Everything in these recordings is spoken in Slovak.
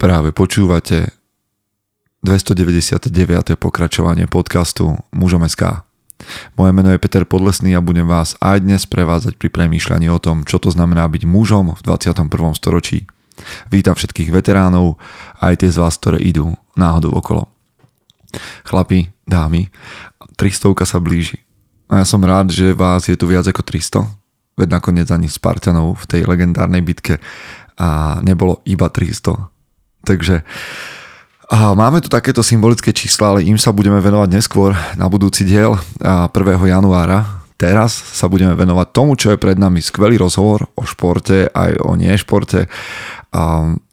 Práve počúvate 299. pokračovanie podcastu Mužom.sk. Moje meno je Peter Podlesný a budem vás aj dnes prevádzať pri premýšľaní o tom, čo to znamená byť mužom v 21. storočí. Vítam všetkých veteránov, aj tie z vás, ktoré idú náhodou okolo. Chlapi, dámy, 300 sa blíži. A ja som rád, že vás je tu viac ako 300, veď nakoniec ani Spartanov v tej legendárnej bitke a nebolo iba 300. Takže máme tu takéto symbolické čísla, ale im sa budeme venovať neskôr na budúci diel 1. januára. Teraz sa budeme venovať tomu, čo je pred nami. Skvelý rozhovor o športe, aj o nešporte.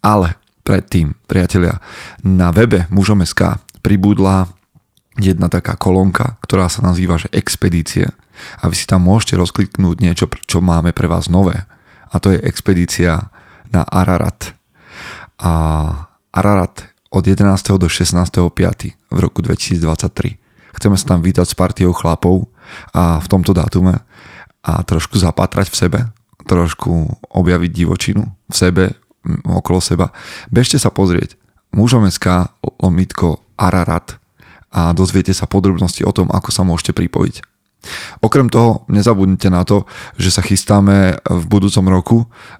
Ale predtým, priatelia, na webe Mužom.sk pribudla jedna taká kolónka, ktorá sa nazýva že Expedície. A vy si tam môžete rozkliknúť niečo, čo máme pre vás nové. A to je expedícia na Ararat. A Ararat od 11. do 16.5. v roku 2023. Chceme sa tam vítať s partiou chlapov a v tomto dátume a trošku zapatrať v sebe, trošku objaviť divočinu v sebe, okolo seba. Bežte sa pozrieť mužom.sk/Ararat a dozviete sa podrobnosti o tom, ako sa môžete pripojiť. Okrem toho, nezabudnite na to, že sa chystáme v budúcom roku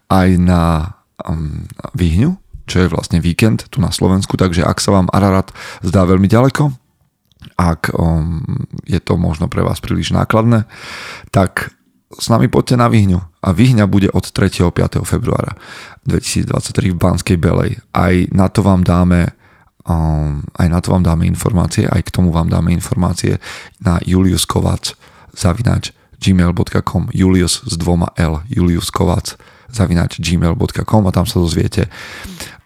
aj na Výhňu, čo je vlastne víkend tu na Slovensku, takže ak sa vám Ararat zdá veľmi ďaleko, ak je to možno pre vás príliš nákladné, tak s nami poďte na Výhňu. A Výhňa bude od 3. 5. februára 2023 v Banskej Belej. Aj na to vám dáme informácie, aj k tomu vám dáme informácie na juliuskovac@gmail.com, Julius s dvoma L, juliuskovac@gmail.com, a tam sa dozviete,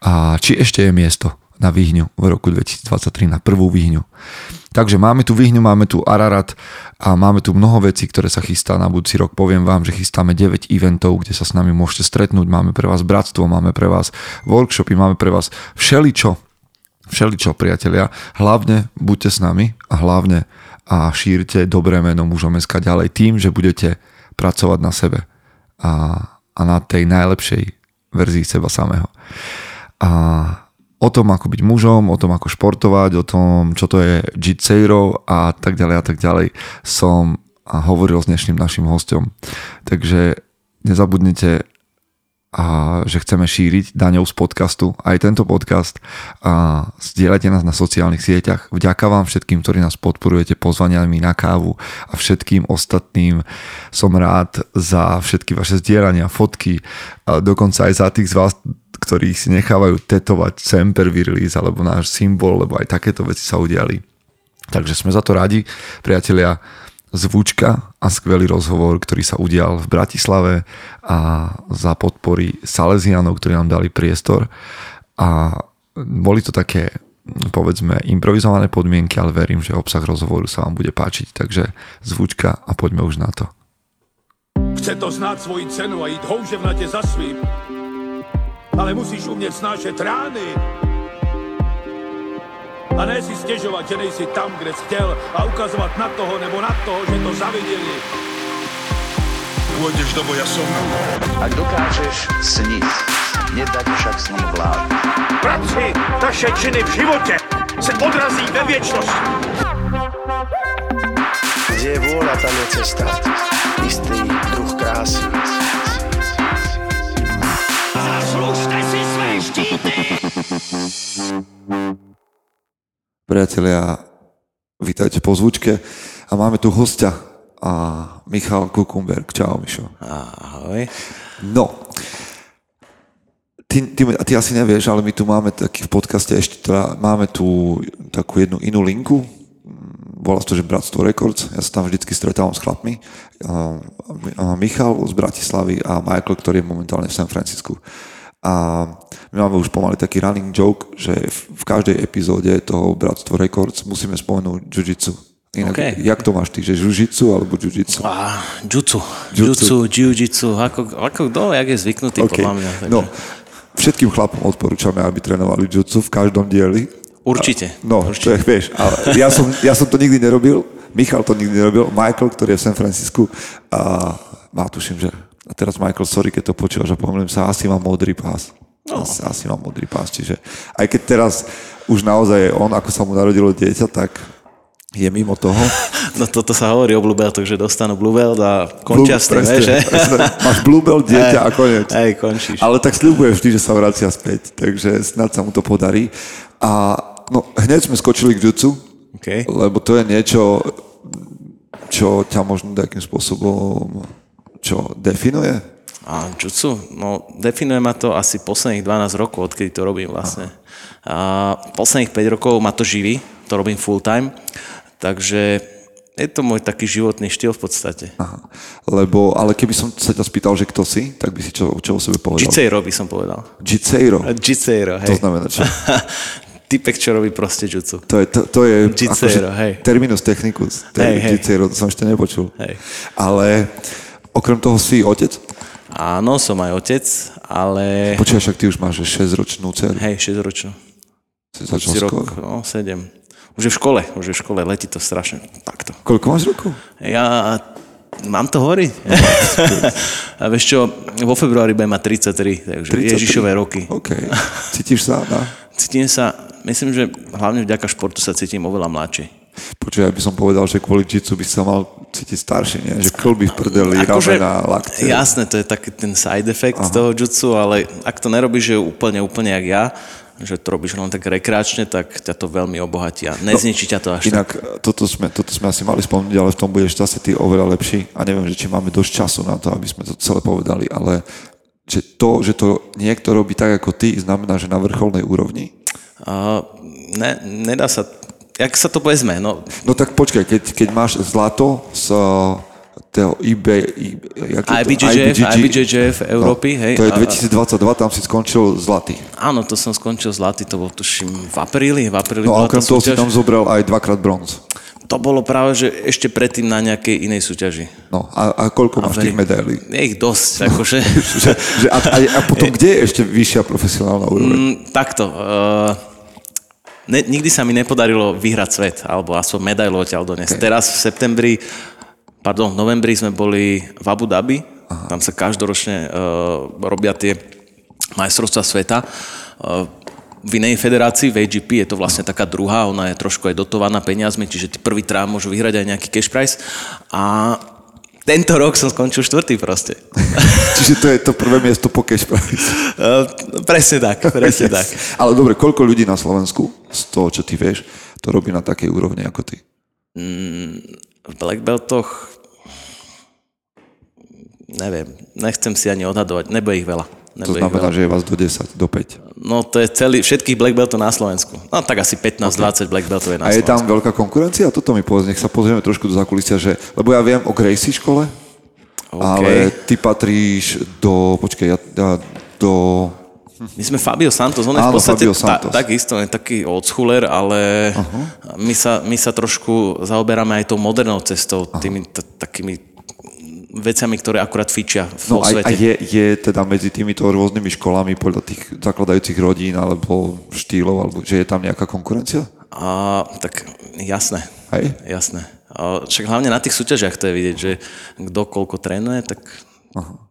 a či ešte je miesto na Výhňu v roku 2023, na prvú Výhňu. Takže máme tu Výhňu, máme tu Ararat a máme tu mnoho vecí, ktoré sa chystá na budúci rok. Poviem vám, že chystáme 9 eventov, kde sa s nami môžete stretnúť. Máme pre vás bratstvo, máme pre vás workshopy, máme pre vás všeličo, priatelia. Hlavne buďte s nami a hlavne a šírte dobré meno Mužom.sk ďalej tým, že budete pracovať na sebe a na tej najlepšej verzii seba samého. A o tom, ako byť mužom, o tom, ako športovať, o tom, čo to je jitseiro a tak ďalej, som hovoril s dnešným našim hosťom. Takže nezabudnite, že chceme šíriť daňou z podcastu aj tento podcast a zdieľajte nás na sociálnych sieťach. Vďaka vám všetkým, ktorí nás podporujete pozvaniami na kávu, a všetkým ostatným som rád za všetky vaše zdieľania, fotky, a dokonca aj za tých z vás, ktorých si nechávajú tetovať Semper Virilis alebo náš symbol, lebo aj takéto veci sa udiali. Takže sme za to radi, priatelia. Zvučka a skvelý rozhovor, ktorý sa udial v Bratislave, a za podpory Salesiánov, ktorí nám dali priestor. A boli to také, povedzme, improvizované podmienky, ale verím, že obsah rozhovoru sa vám bude páčiť. Takže zvučka a poďme už na to. Chce to znáť svoji cenu a íť houževnate za svým, ale musíš umieť snášať rány a ne si stěžovat, že nejsi tam, kde jsi chtěl, a ukazovat na toho nebo na toho, že to zaviděli. Půjdeš do boja som. A dokážeš snít, nedať však sní vlád. Práci, taše činy v životě se odrazí ve věčnost. Kde je vôľa, tam je cesta. Istý druh krásy. Zaslužte si své štíty! Priatelia, vítajte po zvučke a máme tu hostia, a Michal Kukumberg. Čau, Mišo. Ahoj. No, ty asi nevieš, ale my tu máme taký v podcaste ešte, teda máme tu takú jednu inú linku, volá sa to, že Bratstvo Records, ja sa tam vždycky stretávam s chlapmi, a Michal z Bratislavy a Michael, ktorý je momentálne v San Francisco. A my máme už pomaly taký running joke, že v každej epizóde toho Bratstvo Records musíme spomenúť jiu-jitsu. Inak, okay. Jak to máš ty, že jiu-jitsu alebo jiu-jitsu? Jiu-jitsu, jiu-jitsu, ako dole, jak je zvyknutý, okay. Podľa mňa. Takže... No, všetkým chlapom odporúčame, aby trénovali jiu-jitsu v každom dieli. Určite. Určite. To je, vieš, ale ja som to nikdy nerobil, Michal to nikdy nerobil, Michael, ktorý je v San Francisku, a má, tuším, že... A teraz, Michael, sorry, keď to počúvaš a pomýlim sa, asi mám modrý pás. No. Asi mám modrý pás, čiže aj keď teraz už naozaj on, ako sa mu narodilo dieťa, tak je mimo toho. No toto sa hovorí o Bluebell, takže dostanú Bluebell a končia s tým, že? Máš Bluebell, dieťa a konec. Aj končíš. Ale tak sľubuje vždy, že sa vracia späť, takže snad sa mu to podarí. A no, hneď sme skočili k jitsu, okay, lebo to je niečo, čo ťa možno nejakým spôsobom čo definuje? A jitsu? No, definuje ma to asi posledných 12 rokov, odkedy to robím vlastne. A posledných 5 rokov ma to živí, to robím full time. Takže je to môj taký životný štýl v podstate. Aha. Lebo, ale keby som sa ťa spýtal, že kto si, tak by si čo o sebe povedal? Jiu-jitsu by som povedal. Jiu-jitsu, hej. To znamená čo? Typek, čo robí proste jitsu. To je jiu-jitsu, hej. Terminus technicus. Jiu-jitsu, to som ešte nepočul. Hej. Ale okrem toho si otec? Áno, som aj otec, ale... Počúvaj, však ty už máš 6-ročnú dceru. Hej, 6-ročnú. Si začal skôr? No, 7. Už je v škole, letí to strašne. Takto. Koľko máš rokov? Ja mám to hovoriť. A vieš čo, vo februári budem mať 33, takže 33. Ježišové roky. OK. Cítiš sa? Na? Cítim sa, myslím, že hlavne vďaka športu sa cítim oveľa mladší. Počuj, ja by som povedal, že kvôli jitsu by sa mal cítiť starší, nie? Že klby v prdeli, ramena, lakte. Jasné, to je taký ten side effect toho jitsu, ale ak to nerobíš, že úplne jak ja, že to robíš len tak rekreačne, tak ťa to veľmi obohatí a nezničí ťa to až inak, tak. Inak, toto sme asi mali spomenúť, ale v tom budeš zase ty oveľa lepší a neviem, že či máme dosť času na to, aby sme to celé povedali, ale že to niekto robí tak ako ty, znamená, že na vrcholnej úrovni? Ne, nedá sa. Jak sa to vezme? No tak počkaj, keď máš zlato z toho IBJJF Európy, hej. To je 2022, tam si skončil zlatý. Áno, to som skončil zlatý, to bol tuším v apríli. No a okrem toho si tam zobral aj 2-krát bronz. To bolo práve, že ešte predtým na nejakej inej súťaži. No a koľko máš tých medailí? Je ich dosť, akože. A potom kde je ešte vyššia profesionálna úroveň? Takto, nikdy sa mi nepodarilo vyhrať svet, alebo aspoň medailu odtiaľ doniesť. Okay. Teraz v novembri sme boli v Abu Dhabi. Aha. Tam sa každoročne robia tie majstrovstvá sveta. V inej federácii, VGP, je to vlastne taká druhá, ona je trošku aj dotovaná peniazmi, čiže tí prvý trám môžu vyhrať aj nejaký cash prize. A tento rok som skončil 4. proste. Čiže to je to prvé miesto po cash prize. Presne tak. Ale dobre, koľko ľudí na Slovensku, z toho, čo ty vieš, to robí na takej úrovni ako ty? V Black Beltoch neviem, nechcem si ani odhadovať, nebude ich veľa. To znamená, že je vás do 10, do 5. No to je všetkých Black Beltov na Slovensku. No tak asi 15-20 Black Beltov je na Slovensku. A je tam veľká konkurencia? Toto mi povedz, nech sa pozrieme trošku do zákulisia, že, lebo ja viem o Gracie škole, okay, ale ty patríš do... My sme Fabio Santos, on je v podstate takisto, on je taký odschuler, ale my sa trošku zaoberáme aj tou modernou cestou, tými takými vecami, ktoré akurát fičia vo svete. A je teda medzi týmito rôznymi školami podľa tých zakladajúcich rodín alebo štýlov, alebo že je tam nejaká konkurencia? Tak jasné. Hej? Jasné. Však hlavne na tých súťažiach to je vidieť, že kto koľko trénuje, tak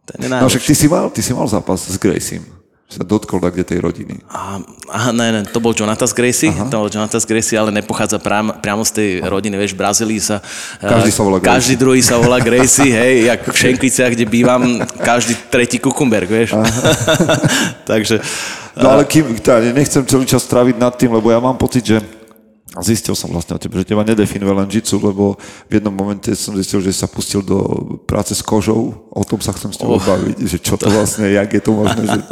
ten je najlepší. No však ty si mal zápas s Graciem. Sa dotkol tak, kde tej rodiny. Ne, to bol Jonathan Gracie, ale nepochádza priamo z tej rodiny, vieš, v Brazílii sa... Každý druhý sa volá Gracie, hej, jak v Šenkviciach, kde bývam, každý tretí Kukumberg, vieš. Takže... No ale nechcem celý čas tráviť nad tým, lebo ja mám pocit, že zistil som vlastne o tebe, že teba nedefinuje len jitsu, lebo v jednom momente som zistil, že sa pustil do práce s kožou. O tom sa chcem s tebou baviť, že čo to vlastne, jak je to možné. Že...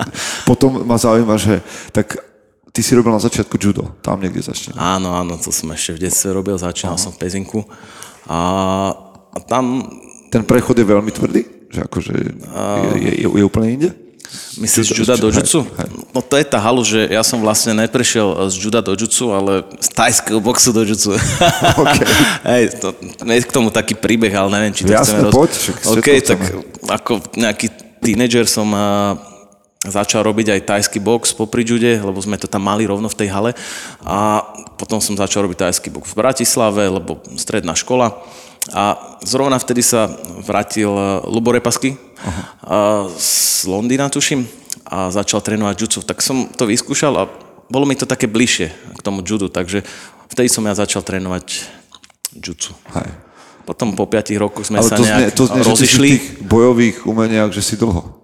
Potom ma zaujíma, že tak ty si robil na začiatku judo, tam niekde začínal. Áno, to som ešte v detstve robil, začínal som v Pezinku. A tam... Ten prechod je veľmi tvrdý? Že akože je úplne inde? Myslíš juda do jitsu? No to je tá halu, že ja som vlastne neprešiel z juda do jitsu, ale z tajského boxu do jitsu. Okay. Hej, je k tomu taký príbeh, ale neviem, či to chceme... Jasne, poď. OK, tak ako nejaký tínedžer som začal robiť aj tajský box popri jude, lebo sme to tam mali rovno v tej hale. A potom som začal robiť tajský box v Bratislave, lebo stredná škola. A zrovna vtedy sa vrátil Lubo Repasky z Londýna, tuším, a začal trénovať jujutsu. Tak som to vyskúšal a bolo mi to také bližšie k tomu judu, takže vtedy som ja začal trénovať jujutsu. Hej. Potom po 5 rokoch sme sa nejak rozišli. Ale to tých bojových umeniach, že si dlho?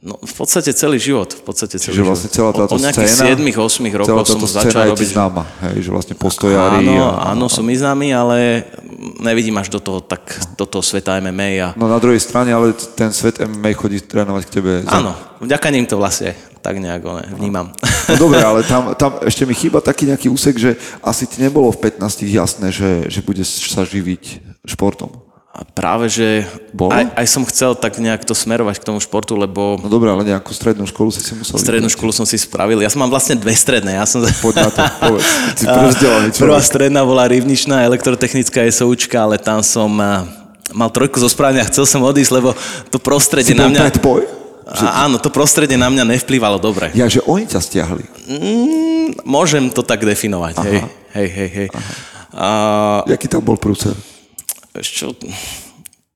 No v podstate celý život. Čiže vlastne celá táto scéna? O nejakých 7-8 rokov som začal robiť. Celá táto scéna je ti známa, hej? Že vlastne postojári. Áno, áno, sú mi známi, ale nevidím až do toho, tak, do toho sveta MMA. A... No na druhej strane, ale ten svet MMA chodí trénovať k tebe. Áno, vďaka ním to vlastne tak nejak vnímam. No dobre, ale tam ešte mi chýba taký nejaký úsek, že asi ti nebolo v 15 jasné, že budeš sa živiť športom. A práve, že aj som chcel tak nejak to smerovať k tomu športu, lebo... No dobré, ale nejakú strednú školu si musel... Strednú školu som si spravil. Ja som mám vlastne dve stredné. Ja som... Poď na to, povedz. Ty prvzdelaný človek. Prvá stredná bola rybničná, elektrotechnická SOUčka, ale tam som mal 3 zo správania a chcel som odísť, lebo to prostredie na mňa... Áno, to prostredie na mňa nevplyvalo dobre. Ja, že oni ťa stiahli? Môžem to tak definovať. Aha. Hej. Jaký tam bol prúcer? Ešte,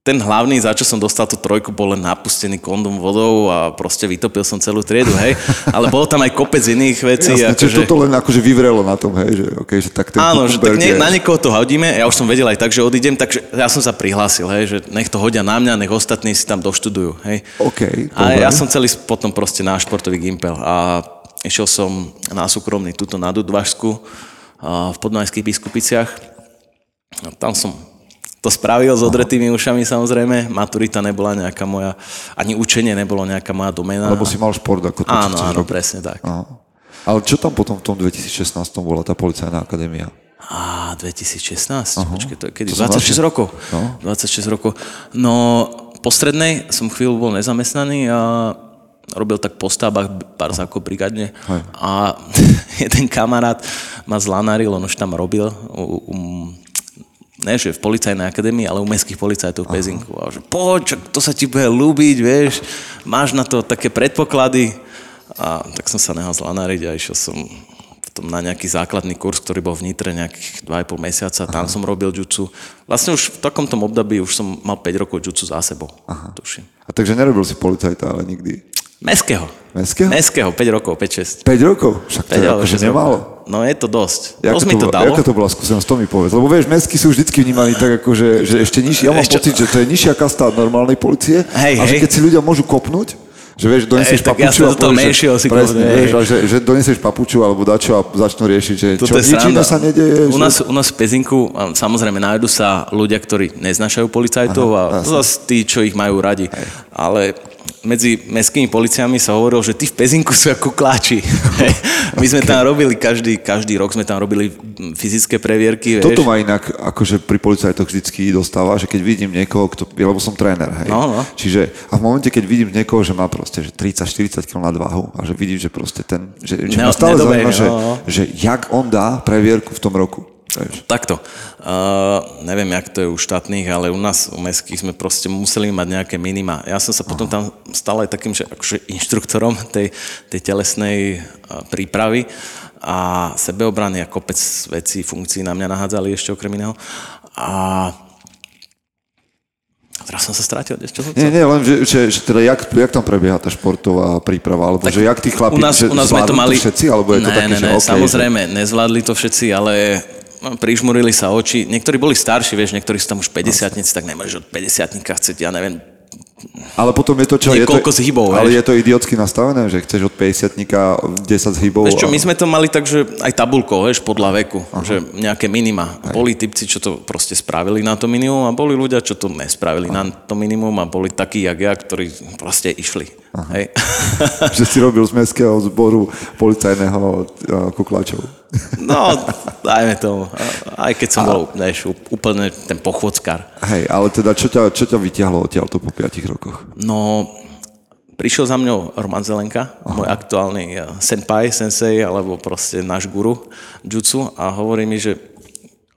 ten hlavný, za čo som dostal tú 3, bol len napustený kondom vodou a proste vytopil som celú triedu, hej. Ale bolo tam aj kopec iných vecí. Jasne, čiže toto len akože vyvrelo na tom, hej, že okej, že tak ten Áno, že tak na niekoho to hodíme, ja už som vedel aj tak, že odídem, takže ja som sa prihlásil, hej, že nech to hodia na mňa, nech ostatní si tam doštudujú, hej. Okej, dobre. A ja som celý potom proste na športový gimpel a išiel som na súkromný, tuto na Dudvažsku, v Podunajských Biskupiciach. Tam som to spravil s odretými ušami, samozrejme. Maturita nebola nejaká moja, ani učenie nebolo nejaká moja domena. Lebo si mal šport ako to, čo chceš robiť. Áno, presne tak. Aha. Ale čo tam potom v tom 2016 bola tá policajná akadémia? 2016? Aha. Počkej, to je kedy? 26 rokov. No. 26 rokov. No, po strednej som chvíľu bol nezamestnaný a robil tak po stábach, pár zákov brigádne. Hej. A jeden kamarát ma zlanaril, on už tam robil ne, že v policajnej akadémii, ale u mestských policajtov v Pezinku. A že poď, to sa ti bude ľúbiť, vieš, máš na to také predpoklady. A tak som sa nehal zlanariť a išiel som potom na nejaký základný kurz, ktorý bol v Nitre nejakých 2,5 mesiaca. Tam som robil jujutsu. Vlastne už v takomto období už som mal 5 rokov jujutsu za sebou. Aha. Tuším. A takže nerobil si policajta, ale nikdy? Mestského, 5 rokov, 5-6. 5 rokov? Však to je akože nemálo. No je to dosť. Dosť mi to dalo. Jaká to bola skúsenosť, to mi povedz. Lebo vieš, mestskí sú vždy vnímaní tak ako, že ešte nižší. Ja mám pocit, že to je nižšia kasta od normálnej policie. Hej, a že keď si ľudia môžu kopnúť, že vieš, donesieš papuču a že donesieš papuču alebo dačo a začnú riešiť, že toto čo nič iné sa nedeje. U nás v Pezinku samozrejme nájdu sa ľudia, ktorí neznašajú policajtov a zase tí, čo ich majú radi. Ale medzi mestskými policiami sa hovorilo, že tí v Pezinku sú ako kláči. My sme tam robili, každý rok sme tam robili fyzické previerky. Toto ma inak, akože pri policajtoch vždycky dostáva, že keď vidím niekoho, lebo som tréner, hej. No. Čiže, a v momente, keď vidím niekoho, že má proste 30-40 kg nadváhu a že vidím, že proste ten, že ma stále zaujíma, že jak on dá previerku v tom roku. Takto. Neviem, jak to je u štátnych, ale u nás, u mestských, sme proste museli mať nejaké minima. Ja som sa potom tam stal aj takým, že akože inštruktorom tej telesnej prípravy a sebeobrany a kopec vecí, funkcií na mňa nahádzali ešte okrem iného. A teraz som sa strátil. Nie, len, že teda jak tam prebieha tá športová príprava, alebo tak že jak tí chlapí, že zvládli to všetci, alebo je to také, že OK. Samozrejme, nezvládli to všetci, ale prižmurili sa oči. Niektorí boli starší, vieš, niektorí sú tam už 50-tnici, tak nemôžeš od 50-tníka chcieť, ja neviem. Ale potom je to čo, niekoľko zhybov, ale vieš. Je to idiotsky nastavené, že chceš od 50-tníka 10 zhybov. Vieš čo, my sme to mali tak, že aj tabuľko, vieš, podľa veku, že nejaké minima. Aj. Boli typci, čo to proste spravili na to minimum a boli ľudia, čo to nespravili na to minimum a boli takí, jak ja, ktorí proste išli. Hej. Že si robil z mestského zboru policajného kuklačov. No, dajme tomu. Aj keď som bol úplne ten pochôdzkar. Hej, ale teda čo ťa vytiahlo odtiaľto po 5 rokoch? No, prišiel za mňou Roman Zelenka, môj aktuálny sensei, alebo proste náš guru jutsu a hovorí mi, že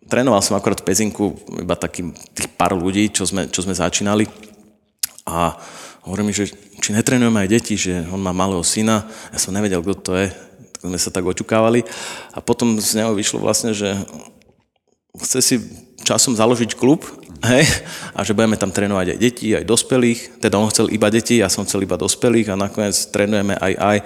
trénoval som akorát v Pezinku iba takých tých pár ľudí, čo sme začínali a hovorí mi, že či netrenujeme aj deti, že on má malého syna, ja som nevedel, kto to je, tak sme sa tak oťukávali a potom z neho vyšlo vlastne, že chce si časom založiť klub, hej, a že budeme tam trénovať aj deti, aj dospelých. Teda on chcel iba deti, ja som chcel iba dospelých a nakoniec trénujeme aj.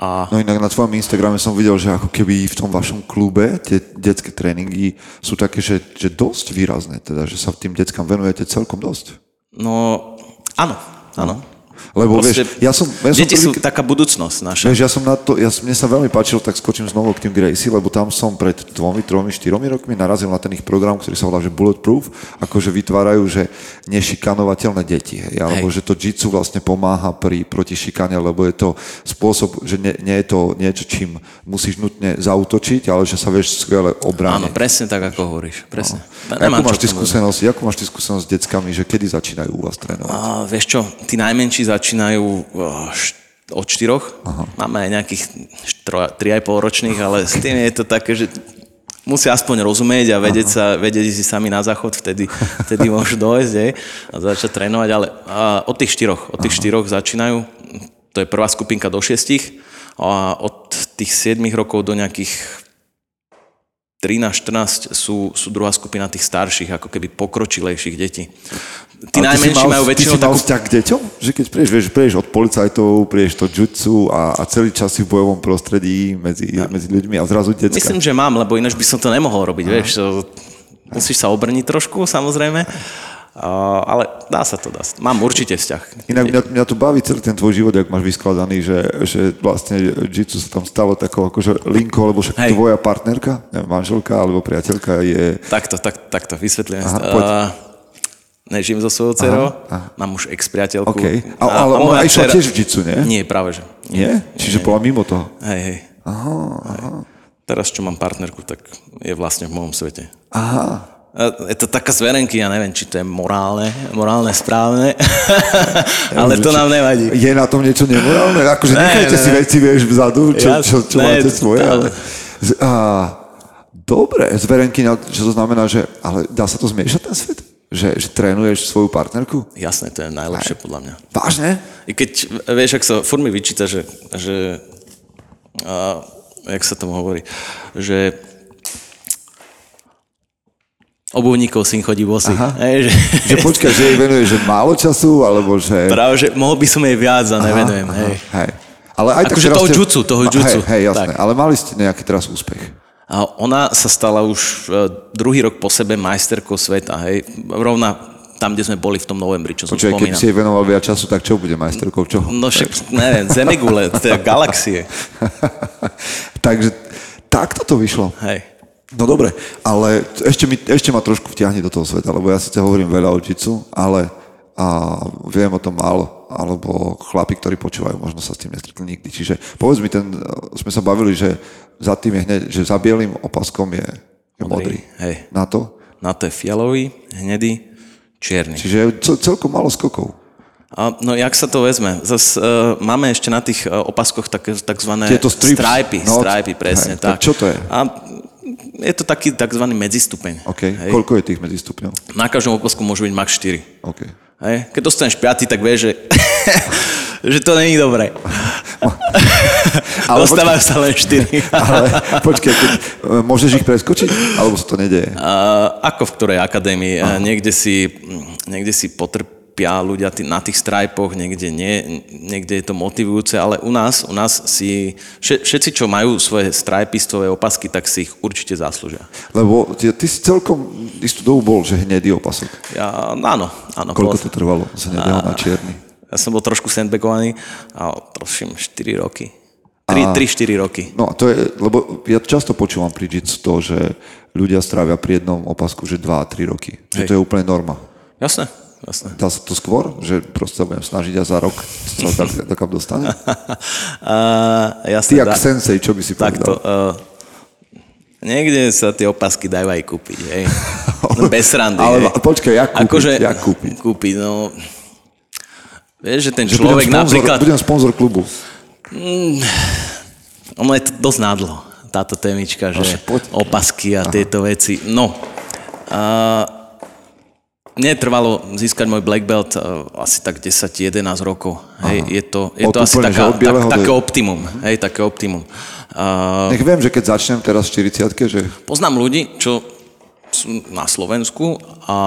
A... No inak na tvojom Instagrame som videl, že ako keby v tom vašom klube tie detské tréningy sú také, že dosť výrazné, teda, že sa tým deckám venujete celkom dosť. No, áno. Lebo proste, vieš, ja som deti sú taká budúcnosť naša. Vieš, mne sa veľmi páčilo, tak skočím znovu k tým Gracie, lebo tam som pred 2, 3, 4 rokmi narazil na ten ich program, ktorý sa volá, že Bulletproof, akože vytvárajú, že nešikanovateľné deti, hej, alebo že to jitsu vlastne pomáha pri proti šikane, lebo je to spôsob, že nie je to niečo, čím musíš nutne zaútočiť, ale že sa vieš skvele obrániť. Áno, presne tak, ako hovoríš, presne. Jakú máš ty skúsenosť s deckami, že kedy začínajú u vás trénovať? Vieš čo, tí najmenší začínajú od 4. Aha. Máme aj nejakých 3,5 ročných, ale s tým je to také, že musia aspoň rozumieť a vedieť si sami na záchod, vtedy môžu dojsť, hej, a začať trénovať, ale od tých štyroch začínajú, to je prvá skupinka do 6, a od tých 7 rokov do nejakých 13-14 sú druhá skupina tých starších, ako keby pokročilejších detí. Tí najmenší majú väčšinou takú... Ty si mal vzťah k deťom? Že keď prieš od policajtov, prieš to jitsu a celý čas si v bojovom prostredí medzi ľuďmi a zrazu decka. Myslím, že mám, lebo ináč by som to nemohol robiť, vieš. Musíš sa obrniť trošku, samozrejme. Ale dá sa. Mám určite vzťah. Inak mňa to baví celý ten tvoj život, jak máš vyskladaný, že vlastne jitsu sa tam stalo takou akože linkou, alebo však tvoja partnerka, manželka alebo priateľka je... Takto, vysvetlím. Nežím so svojou dcerou, mám už ex-priateľku. Okay. Ale ona išla tiež v jitsu, nie? Nie, práve že. Nie? Čiže bola mimo toho? Hej. Aha. Teraz, čo mám partnerku, tak je vlastne v mojom svete. Aha. Je to taká zverenky, ja neviem, či to je morálne správne, ale to nám nevadí. Je na tom niečo nemorálne? Akože nechajte si veci, vieš, vzadu, čo máte svoje, ale... Dobre, zverenky, čo to znamená, že... Ale dá sa to zmiešať ten svet? Že trénuješ svoju partnerku? Jasné, to je najlepšie podľa mňa. Vážne? I keď, vieš, ak sa furt mi vyčíta, že jak sa tomu hovorí, že... obuvníkov syn chodí bosý. Že počkaj, že jej venuje, že málo času, alebo že... Práve, že mohol by som jej viac a nevenujem. Hej. Ale aj tak, že toho jutsu. Hej, jasné. Tak. Ale mali ste nejaký teraz úspech? A ona sa stala už druhý rok po sebe majsterkou sveta, hej. Rovná tam, kde sme boli v tom novembri, čo som spomínal. Keby si jej venoval viac času, tak čo bude majsterkou? Čo? No však, neviem, zemegule, teda galaxie. Takže takto to vyšlo. Hej. No dobre, ale ešte ma trošku vtiahni do toho sveta, lebo ja síce hovorím veľa o jitsu, ale viem o tom málo, alebo chlapi, ktorí počúvajú, možno sa s tým nestretli nikdy. Čiže povedz mi, sme sa bavili, že za tým je hneď, že za bielým opaskom je modrý. Hej. Na to? Na to je fialový, hnedý, čierny. Čiže celkom málo skokov. No, jak sa to vezme? Zas máme ešte na tých opaskoch takzvané stripy. No, stripy, presne. Hej, tak. Čo to je? Je to taký takzvaný medzistupeň. Okay. Koľko je tých medzistupňov? Na každom opasku môže byť max 4. Okay. Hej. Keď dostaneš 5, tak vieš, že, že to není dobré. Dostávajú sa len 4. Ale počkaj, môžeš ich preskočiť? Alebo sa to nedeje? Ako v ktorej akadémii? Niekde si potrpia ľudia na tých strajpoch, niekde nie, niekde je to motivujúce, ale u nás si všetci, čo majú svoje strajpistové opasky, tak si ich určite zaslúžia. Lebo ty si celkom istú dobu bol, že hnedý opasok. Áno. Koľko to trvalo z hnedého na čierny? Ja som bol trošku sandbagovaný, prosím, 4 roky. 3-4 roky. No, to je, lebo ja často počúvam pri jitsu to, že ľudia strávia pri jednom opasku, že 2-3 roky. Že to je úplne norma. Jasné. Dá sa to skôr? Že proste sa budem snažiť a za rok sa takám dostane? Jasné. Ty jak sensei, čo by si povedal? Takto, niekde sa tie opasky dajú aj kúpiť, hej. No, bez srandy, ale hej. Počkaj, jak kúpiť? Kúpiť, no... Vieš, že ten človek napríklad... Budem sponzor klubu. Ono je to dosť nádlo, táto témička, že opasky a tieto veci. No... Mne trvalo získať môj black belt asi tak 10-11 rokov. Hej, je to asi také optimum. Hej, také optimum. Nech viem, že keď začnem teraz v 40-ke, že... Poznám ľudí, čo na Slovensku a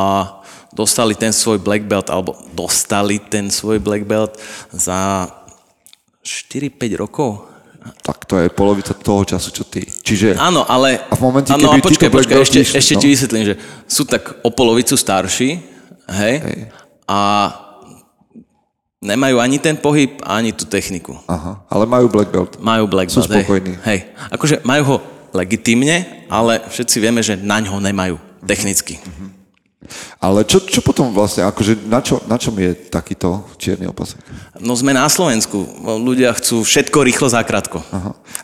dostali ten svoj black belt, alebo dostali ten svoj black belt za 4-5 rokov. Tak to je polovica toho času, čo ty. Čiže... Áno, ale... A v momente, keby ty to black belt... Ešte ti vysvetlím, že sú tak o polovicu starší, hej. A nemajú ani ten pohyb, ani tú techniku. Aha, ale majú black belt. Majú black belt, sú spokojní. Hej. Akože majú ho legitímne, ale všetci vieme, že naň ho nemajú technicky. Mhm. Ale čo potom vlastne, akože na čom je takýto čierny opasok? No sme na Slovensku. Ľudia chcú všetko rýchlo zakrátko.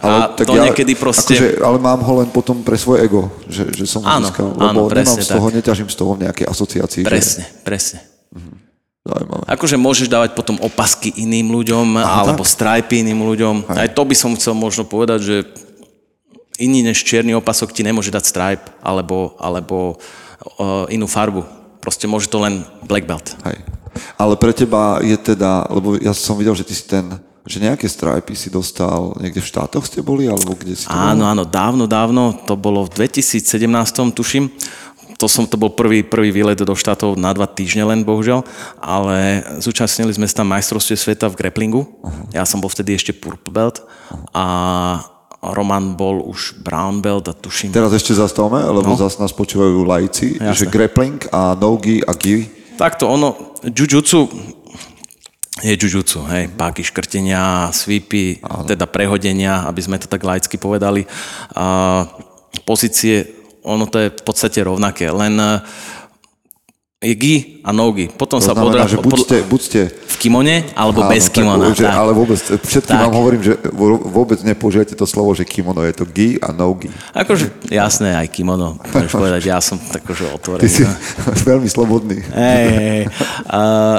A to ja, niekedy proste... Akože, ale mám ho len potom pre svoje ego, že som ho získal. Lebo presne, nemám z toho, tak. Neťažím z toho v nejakej asociácii. Presne, že... presne. Mhm. Zaujímavé. Akože môžeš dávať potom opasky iným ľuďom, alebo strajpy iným ľuďom. Aj to by som chcel možno povedať, že iný než čierny opasok ti nemôže dať strajp, alebo inú farbu. Proste môže to len black belt. Hej. Ale pre teba je teda, lebo ja som videl, že ty si ten, že nejaké strajpy si dostal, niekde v štátoch ste boli, alebo kde si to bol? Áno, dávno, to bolo v 2017, tuším. To bol prvý výlet do štátov na 2 týždne len, bohužiaľ, ale zúčastnili sme sa tam majstrovstvie sveta v grapplingu. Uh-huh. Ja som bol vtedy ešte purple belt a Roman bol už brown belt a tuším... Teraz ešte zastavme, lebo zase nás počúvajú laici, že grappling a nogi a gi. Takto ono, jiu-jitsu je jiu-jitsu, hej, páky, škrtenia, sweepy, teda prehodenia, aby sme to tak laicky povedali. A pozície... Ono to je v podstate rovnaké, len je gi a no-gi. Potom to sa znamená, že buď ste v kimone, alebo bez kimona. Tak. Ale vôbec, všetkým vám hovorím, že vôbec nepoužívate to slovo, že kimono, je to gi a no-gi. Akože jasné, aj kimono, môžeš povedať, ja som takože otvorený. Ty si veľmi slobodný. Hej,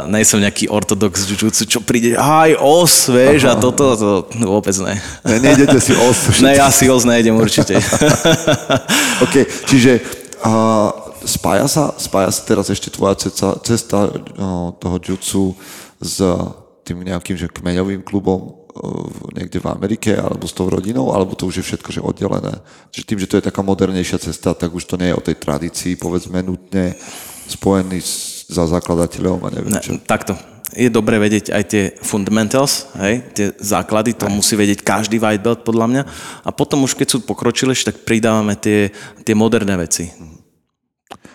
nejsem nejaký ortodox jiu-jitsu, čo príde, aj os, vieš, a toto, vôbec ne. Nejdete si os. Ne, ja si os nejdem určite. OK, čiže... Spája sa teraz ešte tvoja cesta toho jiu-jitsu s tým nejakým že kmeňovým klubom niekde v Amerike, alebo s tou rodinou, alebo to už je všetko že oddelené? Že tým, že to je taká modernejšia cesta, tak už to nie je o tej tradícii, povedzme, nutne spojený za zakladateľom a neviem čo. Takto. Je dobre vedieť aj tie fundamentals, hej, tie základy, to musí vedieť každý white belt podľa mňa. A potom už keď sú pokročilejšie, tak pridávame tie moderné veci.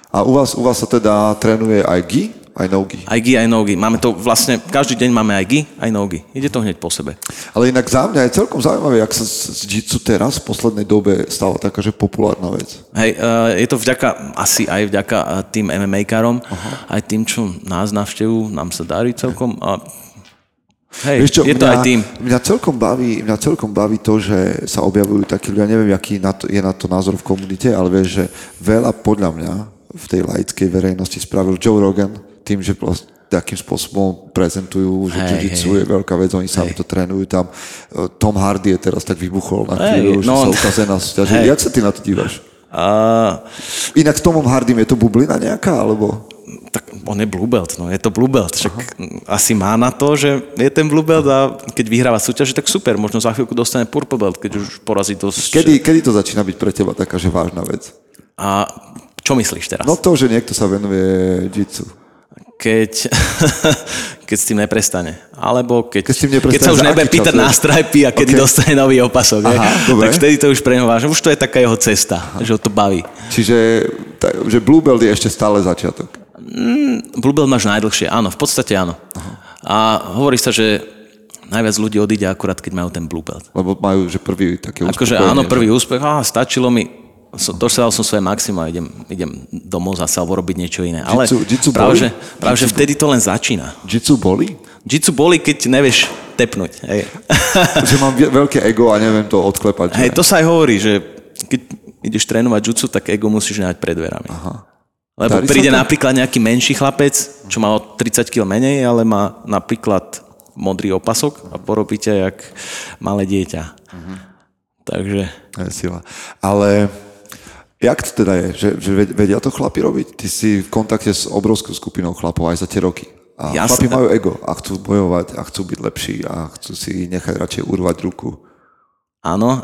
A u vás sa teda trénuje aj gi, aj no-gi? Aj gi, aj no-gi. Máme to vlastne, každý deň máme aj gi, aj no-gi. Ide to hneď po sebe. Ale inak za mňa je celkom zaujímavé, jak sa z jiu-jitsu teraz v poslednej dobe stala taká, že populárna vec. Hej, je to asi aj vďaka tým MMA-károm, aj tým, čo nás navštevujú, nám sa darí celkom. Hej, čo, je to aj tým. Mňa celkom baví to, že sa objavujú takí ľudia, neviem, aký je na to názor v komunite, ale vieš, že veľa podľa mňa v tej laickej verejnosti spravil Joe Rogan tým, že takým spôsobom prezentujú, že jiu-jitsu je veľká vec, oni sami to trénujú tam. Tom Hardy je teraz tak vybuchol na chvíľu, že sa ukáže na súťaži. Jak sa ty na to dívaš? Inak s Tomom Hardym je to bublina nejaká, alebo... Tak on je blue belt, no je to blue belt, však asi má na to, že je ten blue belt a keď vyhráva súťaže, tak super, možno za chvíľku dostane purple belt, keď už porazí dosť... Kedy to začína byť pre teba taká, že vážna vec? A čo myslíš teraz? No to, že niekto sa venuje jiu-jitsu. Keď s tým neprestane. Alebo keď sa už nebude pýtať na strajpy a kedy dostane nový opasok. Tak vtedy to už preňováš. Už to je taká jeho cesta, že ho to baví. Čiže že blue belt je ešte stále začiatok. Blue belt máš najdlhšie, áno, v podstate áno. Aha. A hovorí sa, že najviac ľudí odíde akurát, keď majú ten blue belt. Lebo majú, že prvý taký úspech. Akože áno, prvý úspech, stačilo mi... Dosiahol som svoje maximum a idem domov zase alebo robiť niečo iné. Ale jitsu práve, že vtedy to len začína. Jitsu boli? Jitsu boli, keď nevieš tepnúť. Hej. Že mám veľké ego a neviem to odklepať. Hej, to sa aj hovorí, že keď ideš trénovať jitsu, tak ego musíš nehať pred dverami. Aha. Lebo príde napríklad nejaký menší chlapec, čo má o 30 kg menej, ale má napríklad modrý opasok a porobí ťa jak malé dieťa. Uh-huh. Takže... To je sila. Ale... Jak to teda je? Že vedia to chlapi robiť? Ty si v kontakte s obrovskou skupinou chlapov aj za tie roky. A chlapi majú ego a chcú bojovať a chcú byť lepší a chcú si nechať radšej urvať ruku. Áno,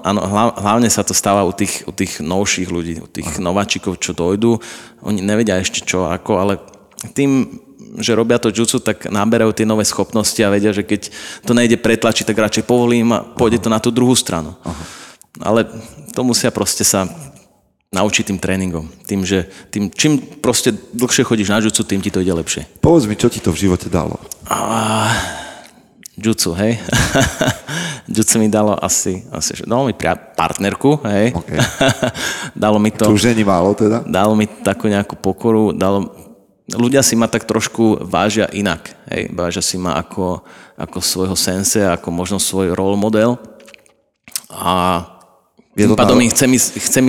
hlavne sa to stáva u tých novších ľudí, u tých nováčikov, čo dojdú. Oni nevedia ešte čo, ako, ale tým, že robia to jiu-jitsu, tak naberajú tie nové schopnosti a vedia, že keď to nejde pretlačiť, tak radšej povolím a pôjde to na tú druhú stranu. Aha. Ale to musia proste sa naučiť tým tréningom. Čím proste dlhšie chodíš na jiu-jitsu, tým ti to ide lepšie. Povedz mi, čo ti to v živote dalo? Jiu-jitsu, hej. Jiu-jitsu mi dalo asi dalo mi partnerku, hej. Okay. Dalo mi to... To už není málo teda? Dalo mi takú nejakú pokoru, ľudia si ma tak trošku vážia inak, hej. Vážia si ma ako svojho sensea, ako možno svoj role model a tým pádom chcem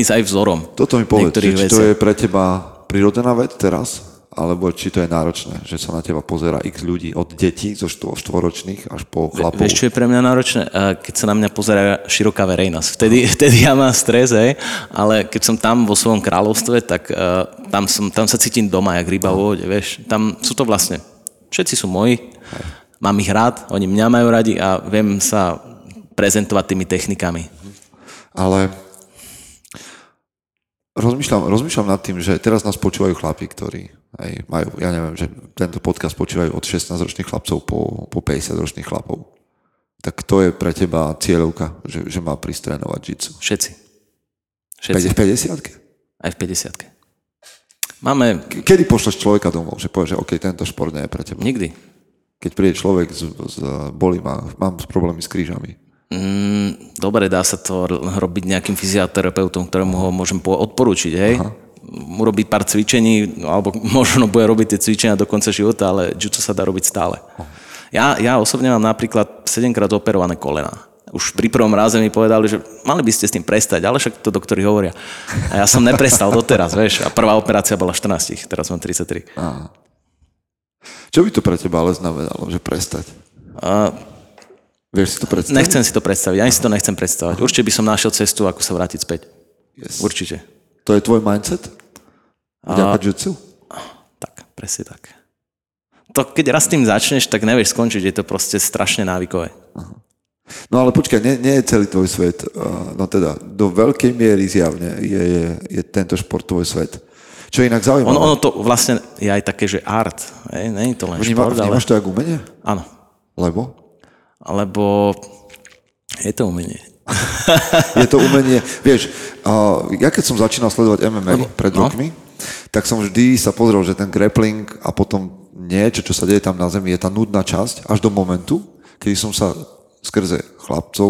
ísť aj vzorom. Toto mi povedz, či to je pre teba prírodzená vec teraz? Alebo či to je náročné, že sa na teba pozerá x ľudí od detí, zo 4-ročných až po chlapov. Vieš, čo je pre mňa náročné? Keď sa na mňa pozerá široká verejnosť. Vtedy ja mám stres, hej, ale keď som tam vo svojom kráľovstve, tak tam sa cítim doma, jak ryba vo vode, vieš. Tam sú to vlastne, všetci sú moji, mám ich rád, oni mňa majú radi a viem sa prezentovať tými technikami. Ale... Rozmýšľam nad tým, že teraz nás počúvajú chlapi, ktorí majú, ja neviem, že tento podcast počúvajú od 16-ročných chlapcov po 50-ročných chlapov. Tak to je pre teba cieľovka, že má pristrénovať jiu-jitsu? Všetci. V 50-ke? Aj v 50-ke. Máme... Kedy pošleš človeka domov, že povieš, že OK, tento šport nie je pre teba? Nikdy. Keď príde človek z bolím a mám problémy s krížami. Dobre, dá sa to robiť nejakým fyzioterapeutom, ktorému ho môžem odporúčiť, hej? Urobiť pár cvičení, alebo možno bude robiť tie cvičenia do konca života, ale jiu-jitsu sa dá robiť stále. Ja osobne mám napríklad 7-krát operované kolena. Už pri prvom raze mi povedali, že mali by ste s tým prestať, ale však to doktori hovoria. A ja som neprestal doteraz, vieš? A prvá operácia bola 14, teraz mám 33. Aha. Čo by to pre teba ale znamenalo, že prestať? Vieš si to predstaviť? Nechcem si to predstaviť, ani si to nechcem predstavať. Určite by som našiel cestu, ako sa vrátiť späť. Yes. Určite. To je tvoj mindset? Vďaka jiu-jitsu? Tak, presne tak. To, keď raz tým začneš, tak nevieš skončiť, je to proste strašne návykové. Aha. No ale počkaj, nie je celý tvoj svet, no teda, do veľkej miery zjavne je tento šport tvoj svet. Čo je inak zaujímavé. Ono to vlastne je aj také, že art, nie je to len šport. Vnímaš to jak umenie? Áno. Lebo? Alebo je to umenie. Je to umenie. Vieš, ja keď som začínal sledovať MMA pred rokmi, tak som vždy sa pozrel, že ten grappling a potom niečo, čo sa deje tam na zemi, je tá nudná časť až do momentu, kedy som sa skrze chlapcov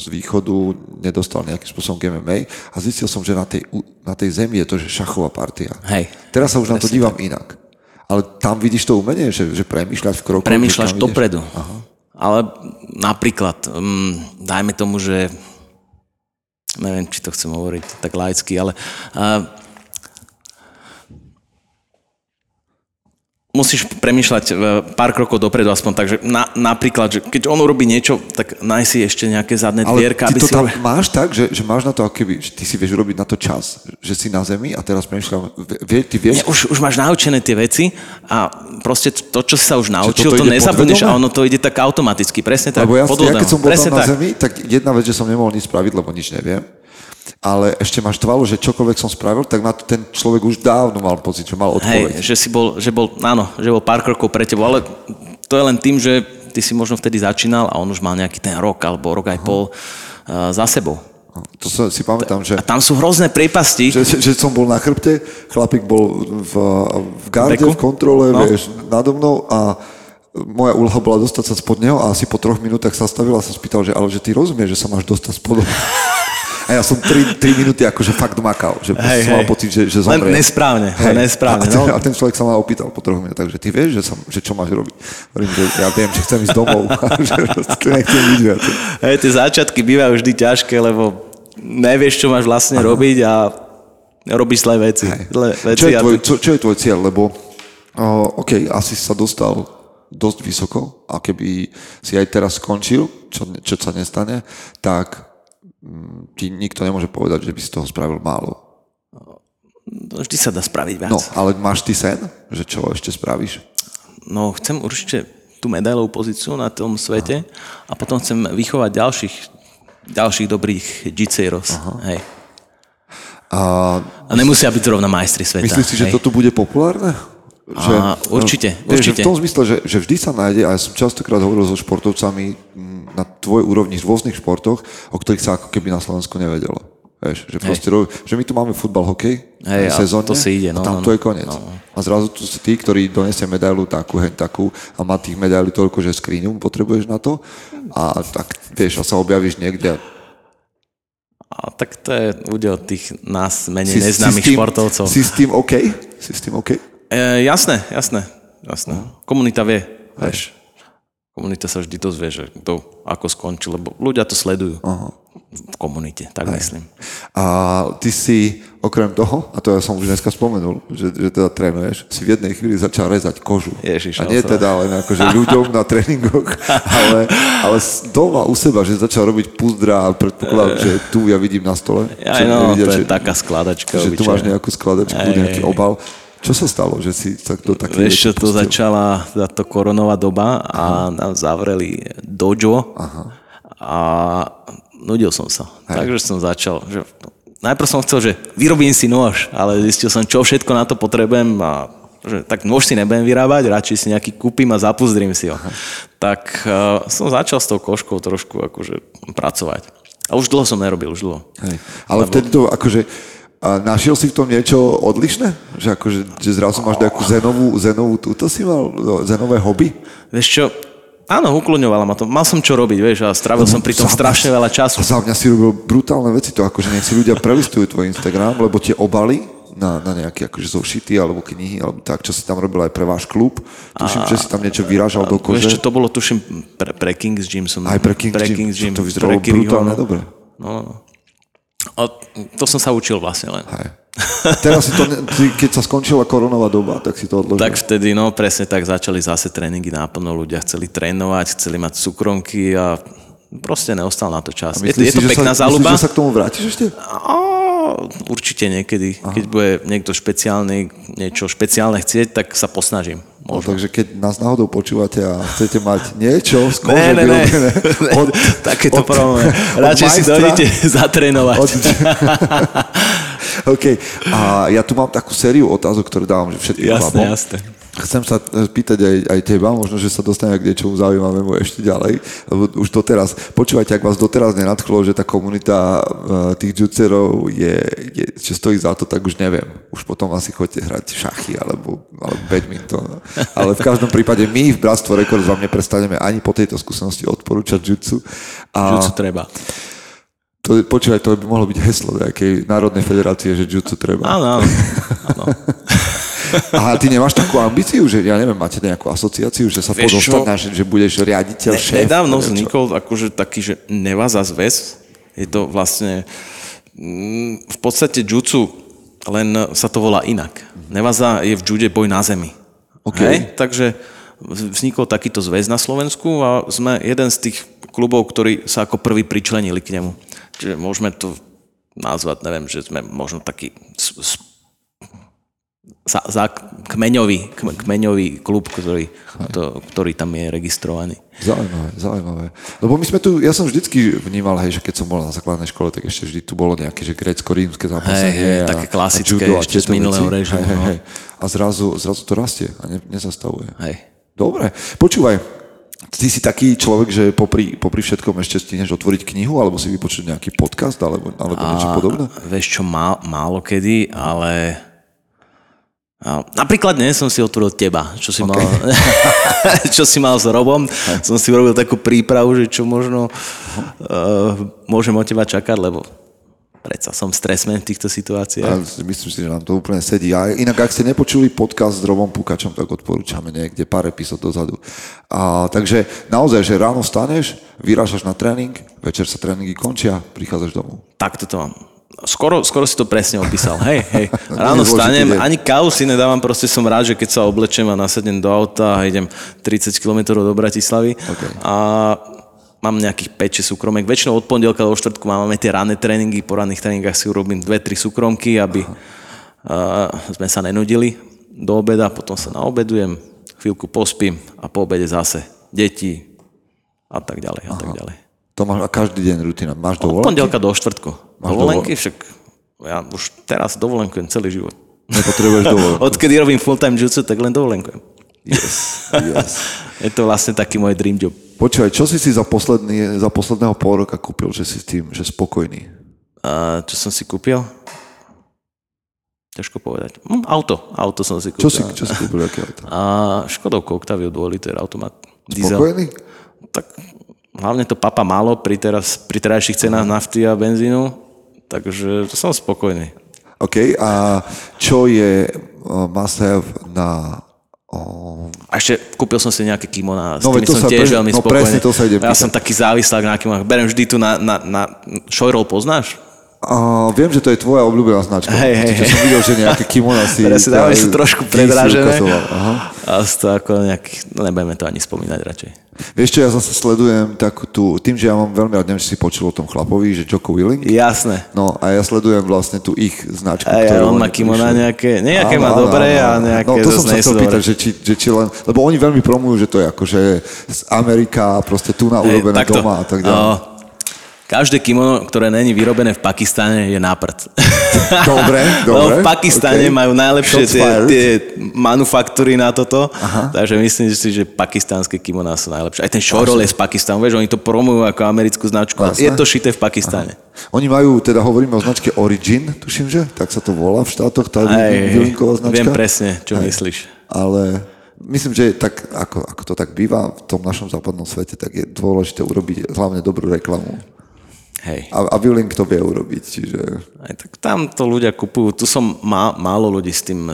z východu nedostal nejakým spôsobom k MMA a zistil som, že na tej zemi je to, že šachová partia. Hej. Teraz sa už na to dívam inak. Ale tam vidíš to umenie, že premýšľaš v kroku. Premýšľaš dopredu. Aha. Ale napríklad, dajme tomu, že neviem, či to chcem hovoriť tak laicky, ale musíš premýšľať pár krokov dopredu aspoň tak, že napríklad, že keď on urobí niečo, tak nájsi si ešte nejaké zadné dvierka. Ale ty to tam máš tak, že máš na to, akoby, ty si vieš urobiť na to čas, že si na zemi a teraz premýšľam, ty vieš... Už máš naučené tie veci a proste to, čo si sa už naučil, to nezabudneš a ono to ide tak automaticky, presne tak. Lebo ja keď som bol tam na zemi, tak jedna vec, že som nemohol nič spraviť, lebo nič neviem. Ale ešte máš tvalu, že čokoľvek som spravil, tak na to ten človek už dávno mal pocit, že mal odpoveď. Hej, že bol pár krokov pre tebou, ale to je len tým, že ty si možno vtedy začínal a on už mal nejaký ten rok alebo rok aj pol za sebou. To si pamätám, že... A tam sú hrozné priepasti. Že som bol na chrbte, chlapík bol v garde, v kontrole, vieš, nado mnou a moja úloha bola dostať sa spod neho a asi po 3 minútach sa stavil a som spýtal, že ale že ty rozumieš, že sa máš dostať spod a ja som 3 minúty akože fakt makal, že som mal pocit, že zomrie. Len nesprávne, nesprávne. A ten človek sa ma opýtal po 3 minútach, že ty vieš, že čo máš robiť? Hovorím, že ja viem, že chcem ísť domov, že nechcem nič viac. Hej, tie začiatky bývajú vždy ťažké, lebo nevieš, čo máš vlastne robiť a robíš zlé veci. Čo je tvoj cieľ? Lebo OK, asi sa dostal dosť vysoko a keby si aj teraz skončil, čo sa nestane, tak... ti nikto nemôže povedať, že by si toho spravil málo. Vždy sa dá spraviť viac. No, ale máš ty sen, že čo ešte spravíš? No, chcem určite tú medailovú pozíciu na tom svete a potom chcem vychovať ďalších ďalších dobrých jiu-jitseros. Hej. A nemusia byť zrovna majstri sveta. Myslíš si, že to tu bude populárne? Že, určite. Že v tom zmysle, že vždy sa nájde, a ja som častokrát hovoril so športovcami na tvojej úrovni v rôznych športoch, o ktorých sa ako keby na Slovensku nevedelo. Vieš, že, proste, že my tu máme futbal, hokej v sezóne a tam to je koniec. A zrazu tu si tí, ktorí donesie medailu takú, heň takú a má tých medailí toľko, že skriňu potrebuješ na to a tak vieš, a sa objavíš niekde. A tak to je údel tých nás menej neznámych športovcov. Si s tým OK? Jasné. Komunita vie, vieš. Komunita sa vždy dozvie, že kto ako skončil, lebo ľudia to sledujú. Aha. V komunite, tak aj. Myslím. A ty si, okrem toho, a to ja som už dneska spomenul, že teda trénuješ, si v jednej chvíli začal rezať kožu. Ježiš, a nie teda len akože ľuďom na tréningoch, ale doma u seba, že začal robiť púzdra a predpokladám, že tu ja vidím na stole. To je taká skladačka. Že tu máš nejakú skladačku, nejaký obal. Čo sa stalo, že si takto také... Vieš, čo to začala táto koronová doba a nám zavreli dojo. Aha. A nudil som sa. Hej. Takže som začal. Že... Najprv som chcel, že vyrobím si nôž, ale zistil som, čo všetko na to potrebujem a že tak nôž si nebudem vyrábať, radšej si nejaký kúpim a zapuzdrím si ho. Aha. Tak som začal s tou koškou trošku akože pracovať. A už dlho som nerobil, už dlho. Hej. Ale vtedy to akože... A našiel si v tom niečo odlišné? Že, akože, že zrazu máš nejakú zenovú túto si mal? Zenové hobby? Vieš čo, áno, ukloňovala ma to. Mal som čo robiť, vieš, a strávil som pri tom strašne veľa času. A za mňa si robil brutálne veci to, akože nech si ľudia prelistujú tvoj Instagram, lebo tie obaly na nejaké akože zovšity alebo knihy, alebo tak, čo si tam robil aj pre váš klub. Tuším, že si tam niečo vyrážal do kože. Vieš čo, to bolo, tuším, pre Kings Gym som... Aj pre Kings Gym, to vyzeralo brutálne dobre. No. A to som sa učil vlastne len. Hej. Teraz si to, keď sa skončila koronová doba, tak si to odložil. Tak vtedy, no presne tak, začali zase tréningy náplno, ľudia chceli trénovať, chceli mať cukromky a proste neostal na to čas. Je to pekná záľuba. Myslíš, že sa k tomu vrátiš ešte? Určite niekedy. Aha. Keď bude niekto niečo špeciálne chcieť, tak sa posnažím. No, takže keď nás náhodou počúvate a chcete mať niečo z kože vyrobené od takéto problémy. Radšej si dojdete zatrénovať. OK. A ja tu mám takú sériu otázok, ktoré dávam všetkým chlapom. Jasné. Chcem sa spýtať aj teba, možno, že sa dostaneme k niečomu zaujímavému ešte ďalej, lebo už doteraz, počúvajte, ak vás doteraz nenadchlo, že tá komunita tých džucerov je, že stojí za to, tak už neviem. Už potom asi chodíte hrať šachy alebo badminton. Ale v každom prípade my v Bratstvo Records vám neprestaneme ani po tejto skúsenosti odporúčať džutsu. Džutsu treba. Počúvaj, to by mohlo byť heslo nejakej národnej federácie, že džutsu treba. Áno. A ty nemáš takú ambíciu, že ja neviem, máte nejakú asociáciu, že sa podostatnáš, že budeš riaditeľ, šéf? Nedávno vznikol akože taký, že Nevaza zväz. Je to vlastne v podstate džutsu, len sa to volá inak. Nevaza je v džude boj na zemi. Okay. Hej? Takže vznikol takýto zväz na Slovensku a sme jeden z tých klubov, ktorí sa ako prvý pričlenili k nemu. Čiže môžeme to nazvať, neviem, že sme možno taký kmeňový klub, ktorý tam je registrovaný. Zaujímavé. Lebo my sme tu, ja som vždycky vnímal, hej, že keď som bol na základnej škole, tak ešte vždy tu bolo nejaké, že grécko-rímske zápasenie. Také klasické, a ešte z minulého režimu. A zrazu to rastie a nezastavuje. Hej. Dobre, počúvaj, ty si taký človek, že popri všetkom ešte stihneš otvoriť knihu, alebo si vypočuť nejaký podcast, alebo niečo podobné? Vieš čo, málo kedy, ale... Napríklad dnes som si otvoril teba, čo si mal s Robom. Som si urobil takú prípravu, že čo možno môžem od teba čakať, lebo predsa som stresmen v týchto situáciách. Ja myslím si, že nám to úplne sedí. A inak, ak ste nepočuli podcast s Robom Pukačom, tak odporúčame niekde pár epizód dozadu. Takže naozaj, že ráno staneš, vyrážaš na tréning, večer sa tréningy končia, prichádzaš domov. Tak toto mám. Skoro si to presne opísal. Hej. Ráno vstanem, ani kávu si nedávam, proste som rád, že keď sa oblečem a nasadnem do auta a idem 30 km do Bratislavy a mám nejakých 5-6 súkromek. Väčšinou od pondelka do štvrtku máme tie ranné tréningy, po ranných tréningách si urobím 2-3 súkromky, aby sme sa nenudili do obeda, potom sa naobedujem, chvíľku pospím a po obede zase deti a tak ďalej. To máš a každý deň rutina. Máš dovolenky? Od pondelka do štvrtku. Máš dovolenky? Však ja už teraz dovolenkujem celý život. Nepotrebuješ dovolenku. Odkedy robím full-time jiu-jitsu, tak len dovolenkujem. Yes. Je to vlastne taký môj dream job. Počúvaj, čo si za posledného pol roka kúpil, že si s tým, že spokojný? Čo som si kúpil? Ťažko povedať. Auto som si kúpil. Čo si kúpil, aké auto? Škodovku Octaviu 2 liter automat. Spokojný? Diesel. Tak hlavne to papa málo pri terajších cenách nafty a benzínu, takže to som spokojný. OK, a čo je must-have na... A ešte kúpil som si nejaké kimoná, s tými som tiež veľmi spokojný. No presne, to sa ide pýtať. Ja som taký závislák na kimonách. Berem vždy tu na Shirolo, poznáš? Viem, že to je tvoja obľúbená značka. Hej. Som videl, že nejaké kimoná si... Teraz si dávajú sú trošku predražené. A to ako nejakých... No nebudeme to ani spomínať radšej. Vieš čo, ja zase sledujem takú tú... Tým, že ja mám veľmi rád, neviem, či si počul o tom chlapovi, že Jocko Willink. Jasné. No a ja sledujem vlastne tú ich značku, ktorú... on má kimoná nejaké... Nejaké má dobré a nejaké... No to som sa chcel pýtať, že či len... Lebo oni veľmi promujú, že to je akože Amerika, proste tu na urobené doma a tak ďalej. Každé kimono, ktoré není vyrobené v Pakistane, je na prd. Dobre. V Pakistane majú najlepšie tie manufaktúry na toto, takže myslím si, že pakistánske kimoná sú najlepšie. Aj ten Shirolo je z Pakistanu, vieš, oni to promujú ako americkú značku. Jasne. Je to šité v Pakistane. Aha. Oni majú, teda hovoríme o značke Origin, tuším, že? Tak sa to volá v štátoch, tá výlinková značka. Viem presne, čo myslíš. Ale... Myslím, že tak, ako to tak býva v tom našom západnom svete, tak je dôležité urobiť hlavne dobrú reklamu. Hej. A Willink to vie urobiť, čiže... Aj tak tam to ľudia kupujú. Tu som málo ľudí s tým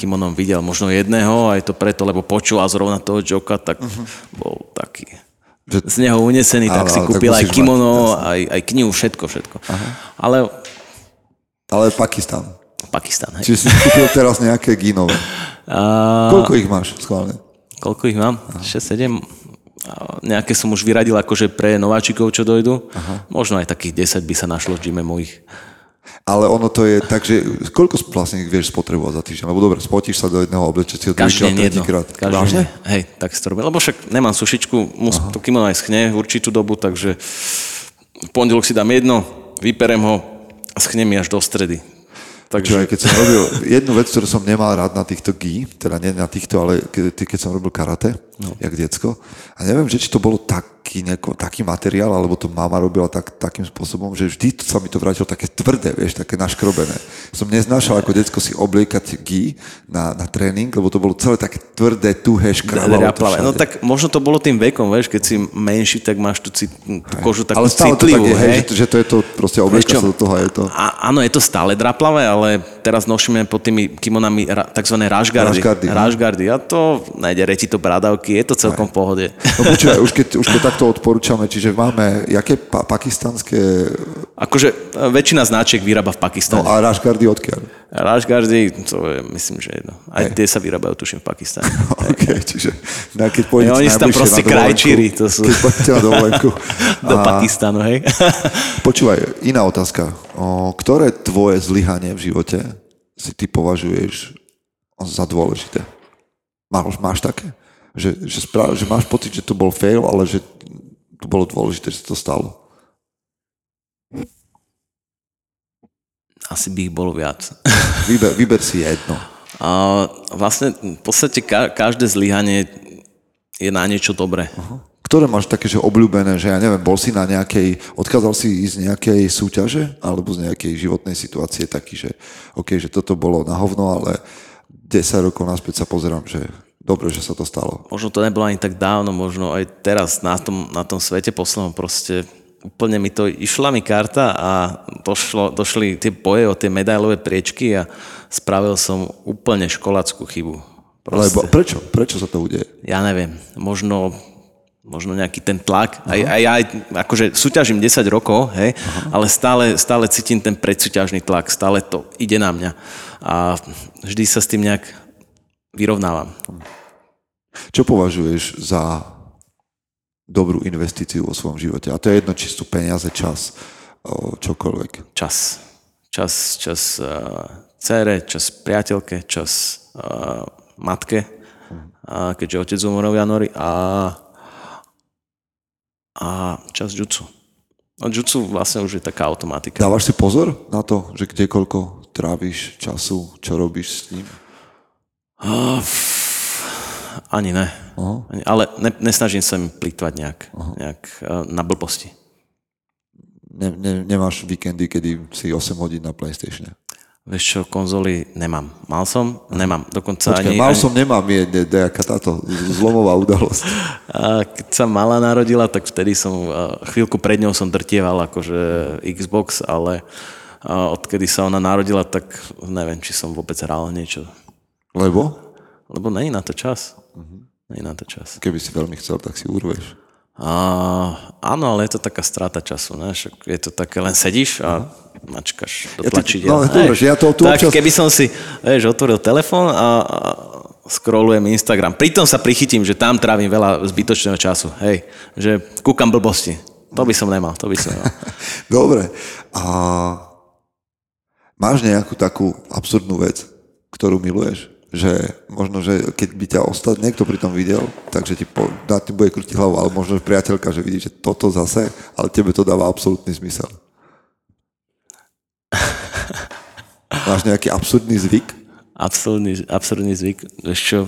kimonom videl. Možno jedného, aj to preto, lebo počul a zrovna toho Joka, tak bol taký... Z neho unesený, tak si kúpil tak aj kimono, aj knihu, všetko. Aha. Ale Pakistan, hej. Čiže si kúpil teraz nejaké gínové. Koľko ich máš schválne? Koľko ich mám? 6-7... Nejaké som už vyradil akože pre nováčikov, čo dojdu. Aha. Možno aj takých 10 by sa našlo v gyme mojich. Ale ono to je tak, že koľko vlastne vieš spotrebovať za týždeň? Lebo dobre, spotíš sa do jedného oblečecia, druhýkrát, tretíkrát. Každý deň. Hej, tak si to robím. Lebo však nemám sušičku, to kimono aj schne v určitú dobu, takže v pondelok si dám jedno, vyperem ho a schne mi až do stredy. Takže... Keď som robil jednu vec, ktorú som nemal rád na týchto gi, teda nie na týchto, ale keď som robil karate, jak decko, a neviem, že či to bolo taký materiál, alebo to mama robila takým spôsobom, že vždy sa mi to vrátilo také tvrdé, vieš, také naškrobené. Som neznášal ako decko si obliekať gi na tréning, lebo to bolo celé také tvrdé, tuhé, škrabalo. No tak možno to bolo tým vekom, vieš, keď si menší, tak máš tú kožu takú citlivú. Ale že to je to proste oblieka sa do toho a je to... Áno, je to stále draplavé, ale teraz nošíme pod tými kimonami tzv. Rashgardy. A to nájde reti to bradavky, je to celkom v pohode. No počúvaj, už to takto odporúčame, čiže máme jaké pakistanské... Akože väčšina značiek vyrába v Pakistane. No a Rashgardy odkiaľ? Rashgardy, to je, myslím, že jedno. Aj tie sa vyrábajú, tuším, v Pakistane. OK, čiže keď pôjdete najbližšie na dovolenku... Oni sú tam proste krajčíri, to sú. Keď pôjdete na dovolenku. Do Pakistanu, hej. Počúvaj, iná otázka. Ktoré tvoje zlyhanie v živote si ty považuješ za dôležité? Máš také? Že máš pocit, že to bol fail, ale že to bolo dôležité, že to stalo? Asi by ich bolo viac. Vyber si jedno. Vlastne v podstate každé zlyhanie je na niečo dobré. Aha. Ktoré máš také, že obľúbené, že ja neviem, bol si na nejakej, odkázal si z nejakej súťaže, alebo z nejakej životnej situácie taký, že okej, že toto bolo na hovno, ale 10 rokov naspäť sa pozerám, že dobre, že sa to stalo. Možno to nebolo ani tak dávno, možno aj teraz na tom svete poslednom proste úplne mi to, išla mi karta a došli tie boje o tie medailové priečky a spravil som úplne školáckú chybu. Lebo prečo? Prečo sa to udeje? Ja neviem, možno nejaký ten tlak. A ja akože súťažím 10 rokov, hej, ale stále cítim ten predsúťažný tlak, stále to ide na mňa. A vždy sa s tým nejak vyrovnávam. Čo považuješ za dobrú investíciu vo svojom živote? A to je jedno, či sú peniaze, čas, čokoľvek. Čas dcére, čas priateľke, čas matke, keďže otec zomrel v januári a čas jutsu. A jutsu vlastne už je taká automatika. Dávaš si pozor na to, že kdekoľko tráviš času, čo robíš s ním? Ani ne. Ani, ale nesnažím sa mi plýtvať nejak na blbosti. Nemáš víkendy, kedy si 8 hodín na PlayStatione? Vieš čo, konzoly nemám. Mal som? Nemám. Dokonca počkaj, nemám, je nejaká táto zlomová udalosť. A keď sa malá narodila, tak vtedy som, chvíľku pred ňou som drtieval akože Xbox, ale odkedy sa ona narodila, tak neviem, či som vôbec hral niečo. Lebo? Lebo není na to čas. Není na to čas. Keby si veľmi chcel, tak si urveš. Áno, ale je to taká strata času, ne? Je to také, len sedíš a mačkaš do tlačidel. Tak keby som si otvoril telefón a scrollujem Instagram, pritom sa prichytím, že tam trávim veľa zbytočného času, hej, že kúkam blbosti. To by som nemal. Dobre. A máš nejakú takú absurdnú vec, ktorú miluješ? Že možno, že keď by ťa niekto pri tom videl, takže ti bude krútiť hlavu, ale možno priateľka, že vidí, že toto zase, ale tebe to dáva absolútny zmysel. Máš nejaký absurdný zvyk? Absurdný zvyk, vieš čo?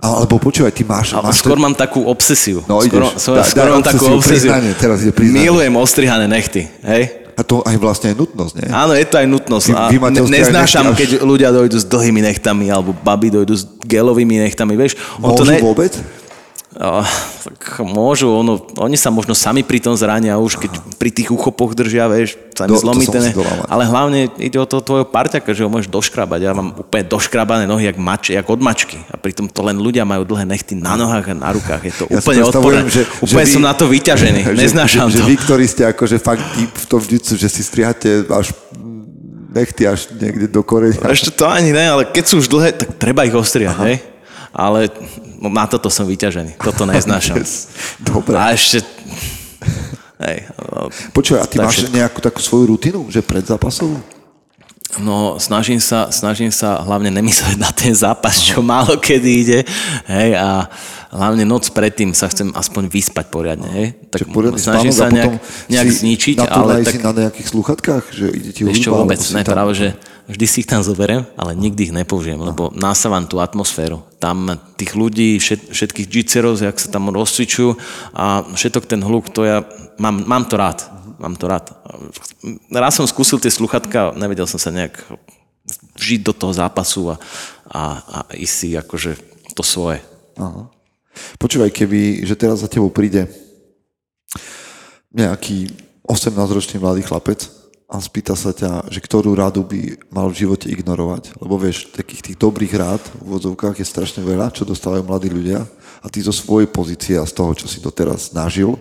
Alebo počúvaj, ty máš skôr mám takú obsesiu. No ideš, skôr mám takú obsesiu. Milujem ostrihané nechty, hej? A to aj vlastne je nutnosť, nie? Áno, je to aj nutnosť. Neznášam, keď ľudia dojdú s dlhými nechtami, alebo baby dojdú s gelovými nechtami, vieš. Môžu vôbec? Tak môžu, oni sa možno sami pri tom zrania už, keď pri tých uchopoch držia, vieš, sa mi zlomí ten. Ale hlavne ide o toho tvojho parťaka, že ho môžeš doškrabať. Ja mám úplne doškrabané nohy, jak od mačky. A pritom to len ľudia majú dlhé nechty na nohách a na rukách. Je to úplne odporné. Úplne som na to vyťažený. Neznášam to. Že vy, ktorí ste akože fakt deep v tom jitsu, že si strihate až nechty až niekde do koreňa. Ešte to ani ne, ale keď sú už dlhé, tak treba ich ostriať, hej? Ale na toto som vyťažený. Toto neznášam. Dobre. A ešte... Hej, počúvaj, a ty máš všetko. Nejakú takú svoju rutinu, že pred zápasom? No, snažím sa hlavne nemyslieť na ten zápas, čo málo kedy ide. Hej, a hlavne noc predtým sa chcem aspoň vyspať poriadne. Hej. Tak snažím sa nejak zničiť. Na to ale tak, si na nejakých sluchatkách? Že ide ti ešte vôbec, ne, práve, že vždy si ich tam zoberiem, ale nikdy ich nepoužijem, lebo nasávam tú atmosféru. Tam tých ľudí, všetkých jitserov, jak sa tam rozcvičujú a všetok ten hluk, to ja mám to rád. Mám to rád. Raz som skúsil tie sluchatka, nevedel som sa nejak žiť do toho zápasu a ísť si akože to svoje. Aha. Počúvaj, keby, že teraz za tebou príde nejaký 18-ročný mladý chlapec a spýta sa ťa, že ktorú rádu by mal v živote ignorovať. Lebo vieš, takých tých dobrých rád v odzovkách je strašne veľa, čo dostávajú mladí ľudia a ty zo svojej pozície a z toho, čo si doteraz nažil,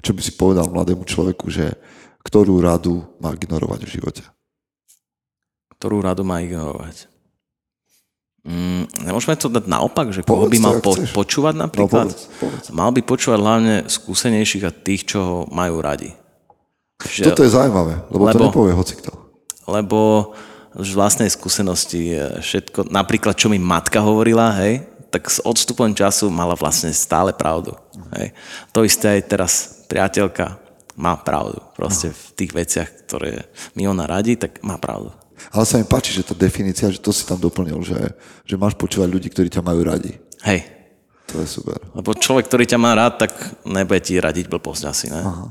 čo by si povedal mladému človeku, že ktorú rádu má ignorovať v živote? Ktorú rádu má ignorovať? Nemôžeme to dať naopak, že koho by mal počúvať napríklad? No, povedz. Mal by počúvať hlavne skúsenejších a tých, čo ho majú radi. Že, toto je zaujímavé, lebo to nepovie hocikto. Lebo z vlastnej skúsenosti všetko, napríklad čo mi matka hovorila, hej, tak s odstupom času mala vlastne stále pravdu. Hej. To isté aj teraz priateľka má pravdu. Proste v tých veciach, ktoré mi ona radí, tak má pravdu. Ale sa mi páči, že tá definícia, že to si tam doplnil, že máš počúvať ľudí, ktorí ťa majú radi. Hej. To je super. Lebo človek, ktorý ťa má rád, tak nebude ti radiť blbosť asi, ne? Aha.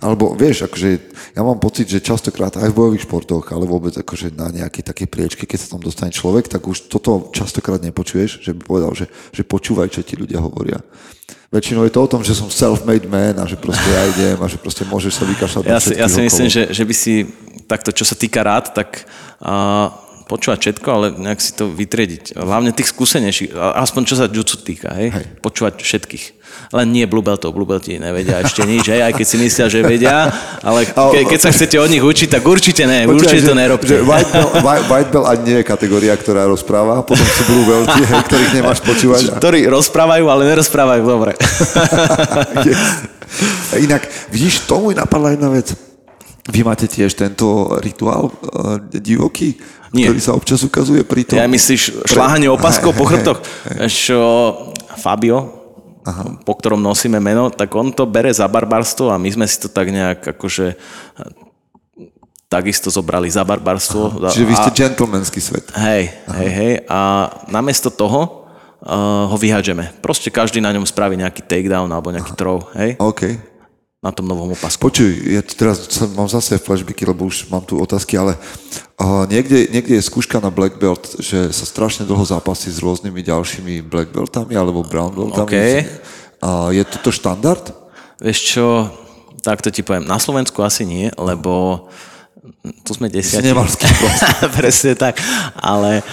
Alebo vieš, akože ja mám pocit, že častokrát aj v bojových športoch, ale vôbec akože na nejakej takej priečke, keď sa tam dostane človek, tak už toto častokrát nepočuješ, že by povedal, že počúvaj, čo ti ľudia hovoria. Väčšinou je to o tom, že som self-made man a že proste ja idem a že proste môžeš sa vykašľať na všetkých okolo. Ja si myslím, že by si takto, čo sa týka rád, tak počúvať všetko, ale nejak si to vytriediť. Hlavne tých skúsenejších, aspoň čo sa jutsu týka, hej? Počúvať všetkých. Len nie blúbeltov, blúbelti nevedia ešte nič, hej, aj keď si myslia, že vedia, ale keď sa chcete od nich učiť, tak určite ne, určite to nerobte. White belt ani nie je kategória, ktorá rozpráva, potom sú blúbelti, hej, ktorých nemáš počúvať. Ktorí rozprávajú, ale nerozprávajú, dobre. Inak, vidíš, tomu napadla jedna vec. Vy máte tiež tento rituál divoký, nie, ktorý sa občas ukazuje pri tom... Ja myslíš šláhanie opaskou po chrbtoch? Fabio aha, po ktorom nosíme meno, tak on to bere za barbarstvo a my sme si to tak nejak akože takisto zobrali za barbarstvo. Aha, čiže vy ste gentlemanský svet. Hej, aha, hej, hej. A namiesto toho ho vyhádžeme. Proste každý na ňom spraví nejaký takedown alebo nejaký aha, throw, hej? OK. Na tom novom opasku. Počuj, ja teraz mám zase flashbacky, lebo už mám tu otázky, ale niekde je skúška na black belt, že sa strašne dlho zápasí s rôznymi ďalšími black beltami alebo brown beltami. Okay. Je toto štandard? Vieš čo, tak to ti poviem. Na Slovensku asi nie, lebo tu sme desiatí. Presne tak, ale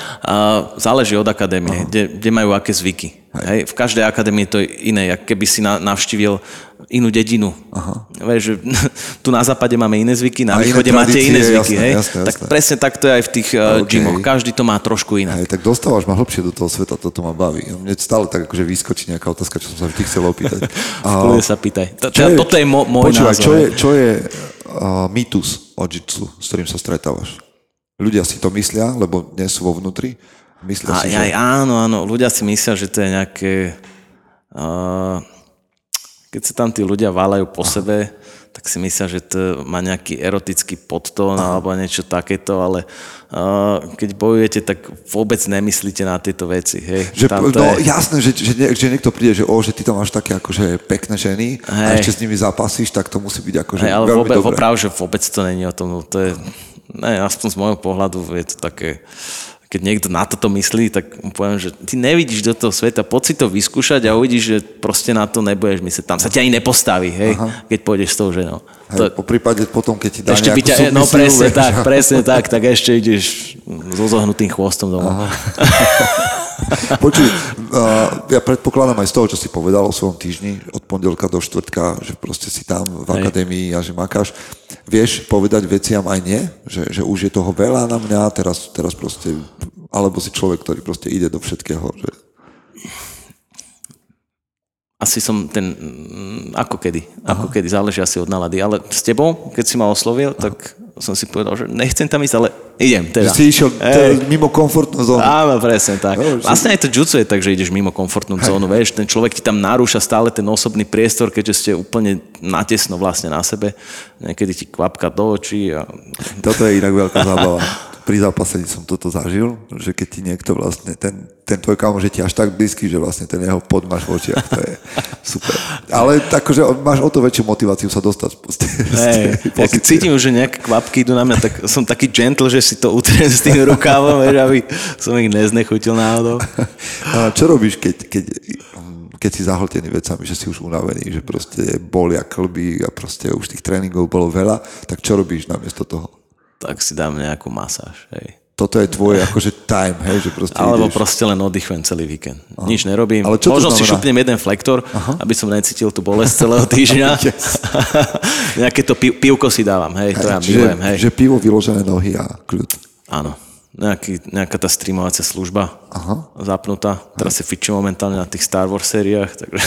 záleží od akadémie, kde majú aké zvyky. Hej. V každej akadémii je to iné, ako keby si navštívil inú dedinu. Aha. Vieš, tu na západe máme iné zvyky, na východe máte iné zvyky. Jasné, hej? Jasné, tak jasné. Presne tak to je aj v tých gymoch. Okay. Každý to má trošku inak. Hej, tak dostávaš ma hlbšie do toho sveta, toto ma baví. Mne stále tak akože vyskočí nejaká otázka, čo som sa vždy chcel opýtať. Vkúde sa pýtaj. Toto je môj názor. Počúvaj, čo je mýtus o jitsu, s ktorým sa stretávaš? Ľudia si to myslia, lebo nie sú vo vnútri. Aj, že... aj, áno, ľudia si myslia, že to je nejaké... keď sa tam tí ľudia váľajú po aha, sebe, tak si myslia, že to má nejaký erotický podtón aha, alebo niečo takéto, ale keď bojujete, tak vôbec nemyslíte na tieto veci. Hej. Že, no je... jasné, že niekto príde, že, že ty tam máš také akože pekné ženy hej, a ešte s nimi zápasíš, tak to musí byť akože hej, ale veľmi dobré. Opravdu, že vôbec to není o tom. To je, ne, aspoň z môjho pohľadu je to také... Keď niekto na toto myslí, tak mu poviem, že ty nevidíš do toho sveta, poď si to vyskúšať a uvidíš, že proste na to nebudeš myslieť. Tam sa ťa ani nepostaví, hej, aha, keď pôjdeš s tou ženou. Hej, to... Po prípade potom, keď ti dá ešte nejakú súmyslú... No presne veš, tak, presne tak, tak ešte ideš so zohnutým chvostom domov. Počuj, ja predpokladám aj z toho, čo si povedal o svojom týždni, od pondelka do štvrtka, že proste si tam v akadémii a že makáš. Vieš povedať veciam aj nie? Že už je toho veľa na mňa, teraz proste, alebo si človek, ktorý proste ide do všetkého. Že... Asi som ten, ako kedy, záleží asi od nálady, ale s tebou, keď si ma oslovil, aha, tak som si povedal, že nechcem tam ísť, ale idem teda. Že si išiel mimo komfortnú zónu. Áno, presne tak. Jo, vlastne aj to jutsu je tak, že ideš mimo komfortnú zónu, vieš, ten človek ti tam narúša stále ten osobný priestor, keďže ste úplne natesno vlastne na sebe, niekedy ti kvapka do očí. A... Toto je inak veľká zábava. Pri zápasení som toto zažil, že keď ti niekto vlastne, ten tvoj kamoš je ti až tak blízky, že vlastne ten jeho pod máš v očiach, to je super. Ale takže máš o to väčšiu motiváciu sa dostať z tej pozície. Cítim už, že nejaké kvapky idú na mňa, tak som taký gentle, že si to utriem s tým rukávom, aby som ich neznechutil náhodou. A čo robíš, keď si zahltený vecami, že si už unavený, že proste bolia klby a proste už tých tréningov bolo veľa, tak čo robíš namiesto toho? Tak si dám nejakú masáž, hej. Toto je tvoje akože time, hej, že proste alebo ideš... proste len oddychujem celý víkend. Aha. Nič nerobím. Možno si šupnem jeden flektor, aha, aby som necítil tú bolesť celého týždňa. Yes. Nejaké to pivko si dávam, hej, to ja milujem, hej. Že pivo, vyložené nohy a kľud. Áno. Nejaká tá streamovacia služba aha, zapnutá. Teraz si fičím momentálne na tých Star Wars sériách, takže...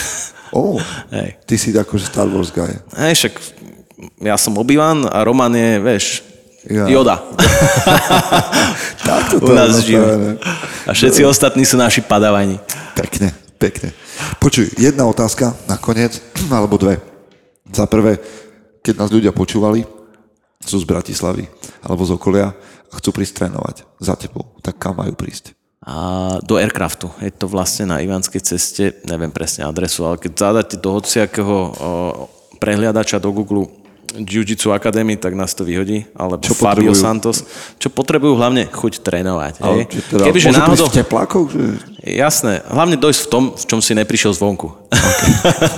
Hej. Ty si akože Star Wars guy. Hej, však ja som Obi-Wan a Roman je, vieš... Ja. Joda. Takto to u nás žijú. A všetci ostatní sú naši padávaní. Pekne, pekne. Počuj, jedna otázka nakoniec, alebo dve. Za prvé, keď nás ľudia počúvali, sú z Bratislavy, alebo z okolia a chcú prísť trénovať za tebou, tak kam majú prísť? A do Aircraftu. Je to vlastne na Ivanskej ceste, neviem presne adresu, ale keď zadáte do hociakého prehliadača do Google Jiu-Jitsu Academy, tak nás to vyhodí, alebo čo Fabio Santos. Čo potrebujú hlavne chuť trénovať. Ale, teda, kebyže náhodou... v teplákoch? Že... Jasné, hlavne dojsť v tom, v čom si neprišiel zvonku. Okay.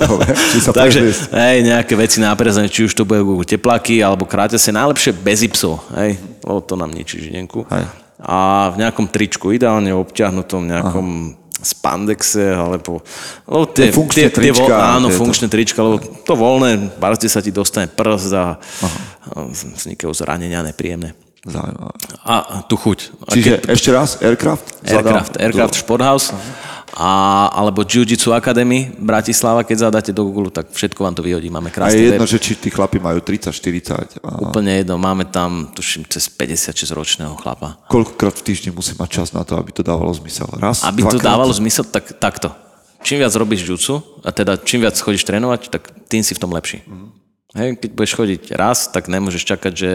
Dobre, takže hej, nejaké veci na prezenie, či už to budú tepláky, alebo kráťa sa najlepšie bez ipsov. Hej, lebo to nám ničí židenku. Hej. A v nejakom tričku, ideálne obťahnutom nejakom... Aha. Spandexe, alebo funkčné trička. Áno, funkčné trička, lebo to voľné, barzde sa ti dostane prst a vznikajú zranenia nepríjemné. Zaujímavé. A tu chuť. Čiže ešte raz, Aircraft Sporthouse, alebo Jiu-Jitsu Academy Bratislava, keď zadáte do Google, tak všetko vám to vyhodí. Máme krásne web. A je jedno, že či tí chlapi majú 30, 40. Aha. Úplne jedno. Máme tam, tuším, cez 56-ročného chlapa. Koľkokrát v týždni musí mať čas na to, aby to dávalo zmysel? Raz, dvakrát? Aby to dávalo zmysel, tak takto. čím viac robíš jiu-jitsu, a teda čím viac chodíš trénovať, tak tým si v tom lepší. Mm. Hej, keď budeš chodiť raz, tak nemôžeš čakať, že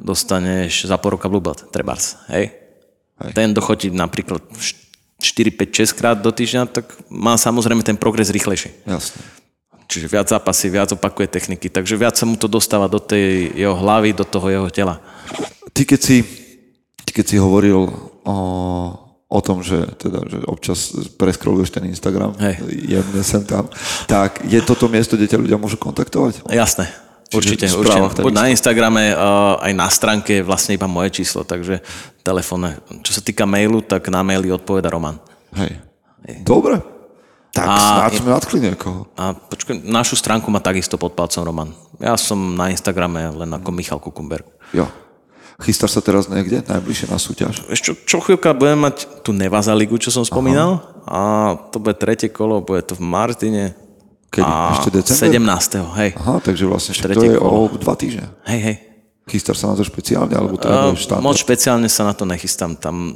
dostaneš za pol roka blúbať, trebárs. Hej? Hej. Ten dochodí napríklad 4, 5, 6 krát do týždňa, tak má samozrejme ten progres rýchlejší. Jasne. Čiže viac zápasí, viac opakuje techniky, takže viac sa mu to dostáva do tej jeho hlavy, do toho jeho tela. Ty keď si hovoril o tom, že občas preskroluješ ten Instagram, jemne sem tam, tak je toto miesto, kde ťa ľudia môžu kontaktovať? Jasné. Určite. Buď na Instagrame, aj na stránke je vlastne iba moje číslo, takže telefónne. Čo sa týka mailu, tak na maili odpoveda Roman. Hej. Dobre. Tak snáď sme nadkli niekoho. A počkaj, našu stránku má takisto pod palcom Roman. Ja som na Instagrame len ako Michal Kukumberg. Jo. Chystáš sa teraz niekde? Najbližšie na súťaž? Ešte čo chvíľka budeme mať tú Nevaza ligu, čo som spomínal. Aha. A to bude tretie kolo, bude to v Martine. Kedy? Ešte december? 17. Hej. Aha, takže vlastne to je o 2 týždne. Hej. Chystáš sa na to špeciálne? Alebo to moc špeciálne sa na to nechystám. Tam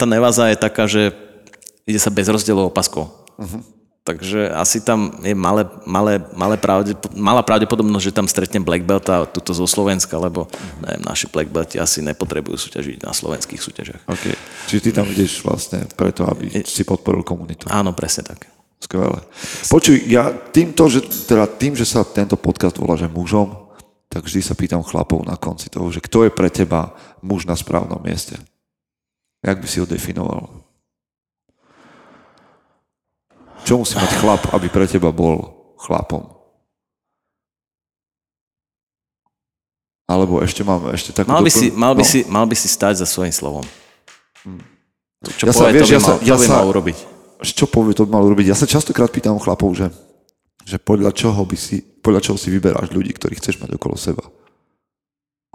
tá Nevaza je taká, že ide sa bez rozdielov opaskou. Uh-huh. Takže asi tam je malá pravdepodobnosť, že tam stretnem black belt a tuto zo Slovenska, lebo naši black belti asi nepotrebujú súťažiť na slovenských súťažiach. Okay. Čiže ty tam ideš vlastne preto, aby si podporil komunitu. Áno, presne tak. Skvelé. Počuj, ja tým, že sa tento podcast volá, že mužom, tak vždy sa pýtam chlapov na konci toho, že kto je pre teba muž na správnom mieste? Jak by si ho definoval? Čo musí mať chlap, aby pre teba bol chlapom? Alebo ešte takú... Mal by si stáť za svojím slovom. Čo povie, to by mal urobiť. Ja sa častokrát pýtam chlapov, že podľa čoho si vyberáš ľudí, ktorých chceš mať okolo seba.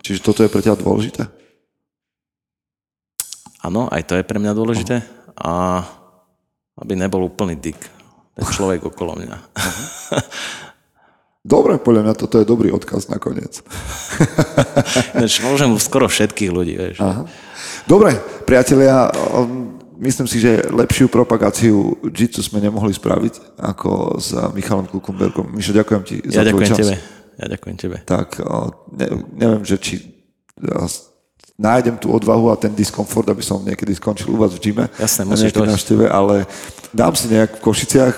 Čiže toto je pre teba dôležité? Áno, aj to je pre mňa dôležité. A aby nebol úplný dyk. Ten človek okolo mňa. Dobre, podľa mňa toto je dobrý odkaz nakoniec. Môžem skoro všetkých ľudí, vieš. Aha. Dobre, priatelia, myslím si, že lepšiu propagáciu jiu-jitsu sme nemohli spraviť ako s Michalom Kukumbergom. Mišo, ďakujem ti za tvoj čas. Ja ďakujem tebe. Tak, neviem, že či... nájdem tú odvahu a ten diskomfort, aby som niekedy skončil u vás v gyme. Jasné, musíš to ešte. Ale dám si nejak v Košiciach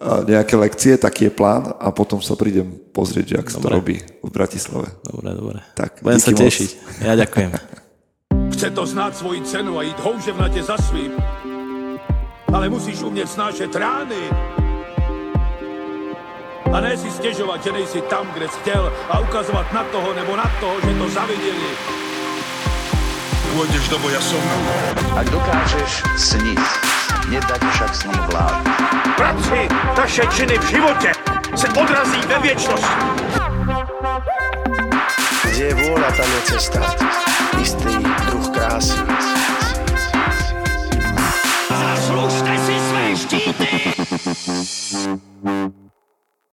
nejaké lekcie, taký je plán a potom sa prídem pozrieť, že ak sa to robí v Bratislave. Dobre. Tak, budem sa tešiť. Ja ďakujem. Chce to znáť svoji cenu a ísť houževnate za svým, ale musíš umieť snášať rány a ne si stežovať, že nejsi tam, kde si chcel a ukazovať na toho, nebo na toho, že to zavideli. Pôjdeš do boja som. Ak dokážeš sniť, nedať však snom vládu. Práci, taše činy v živote se odrazí ve viečnosti. Kde je vôľa, tam je cesta. Istý druh krásy.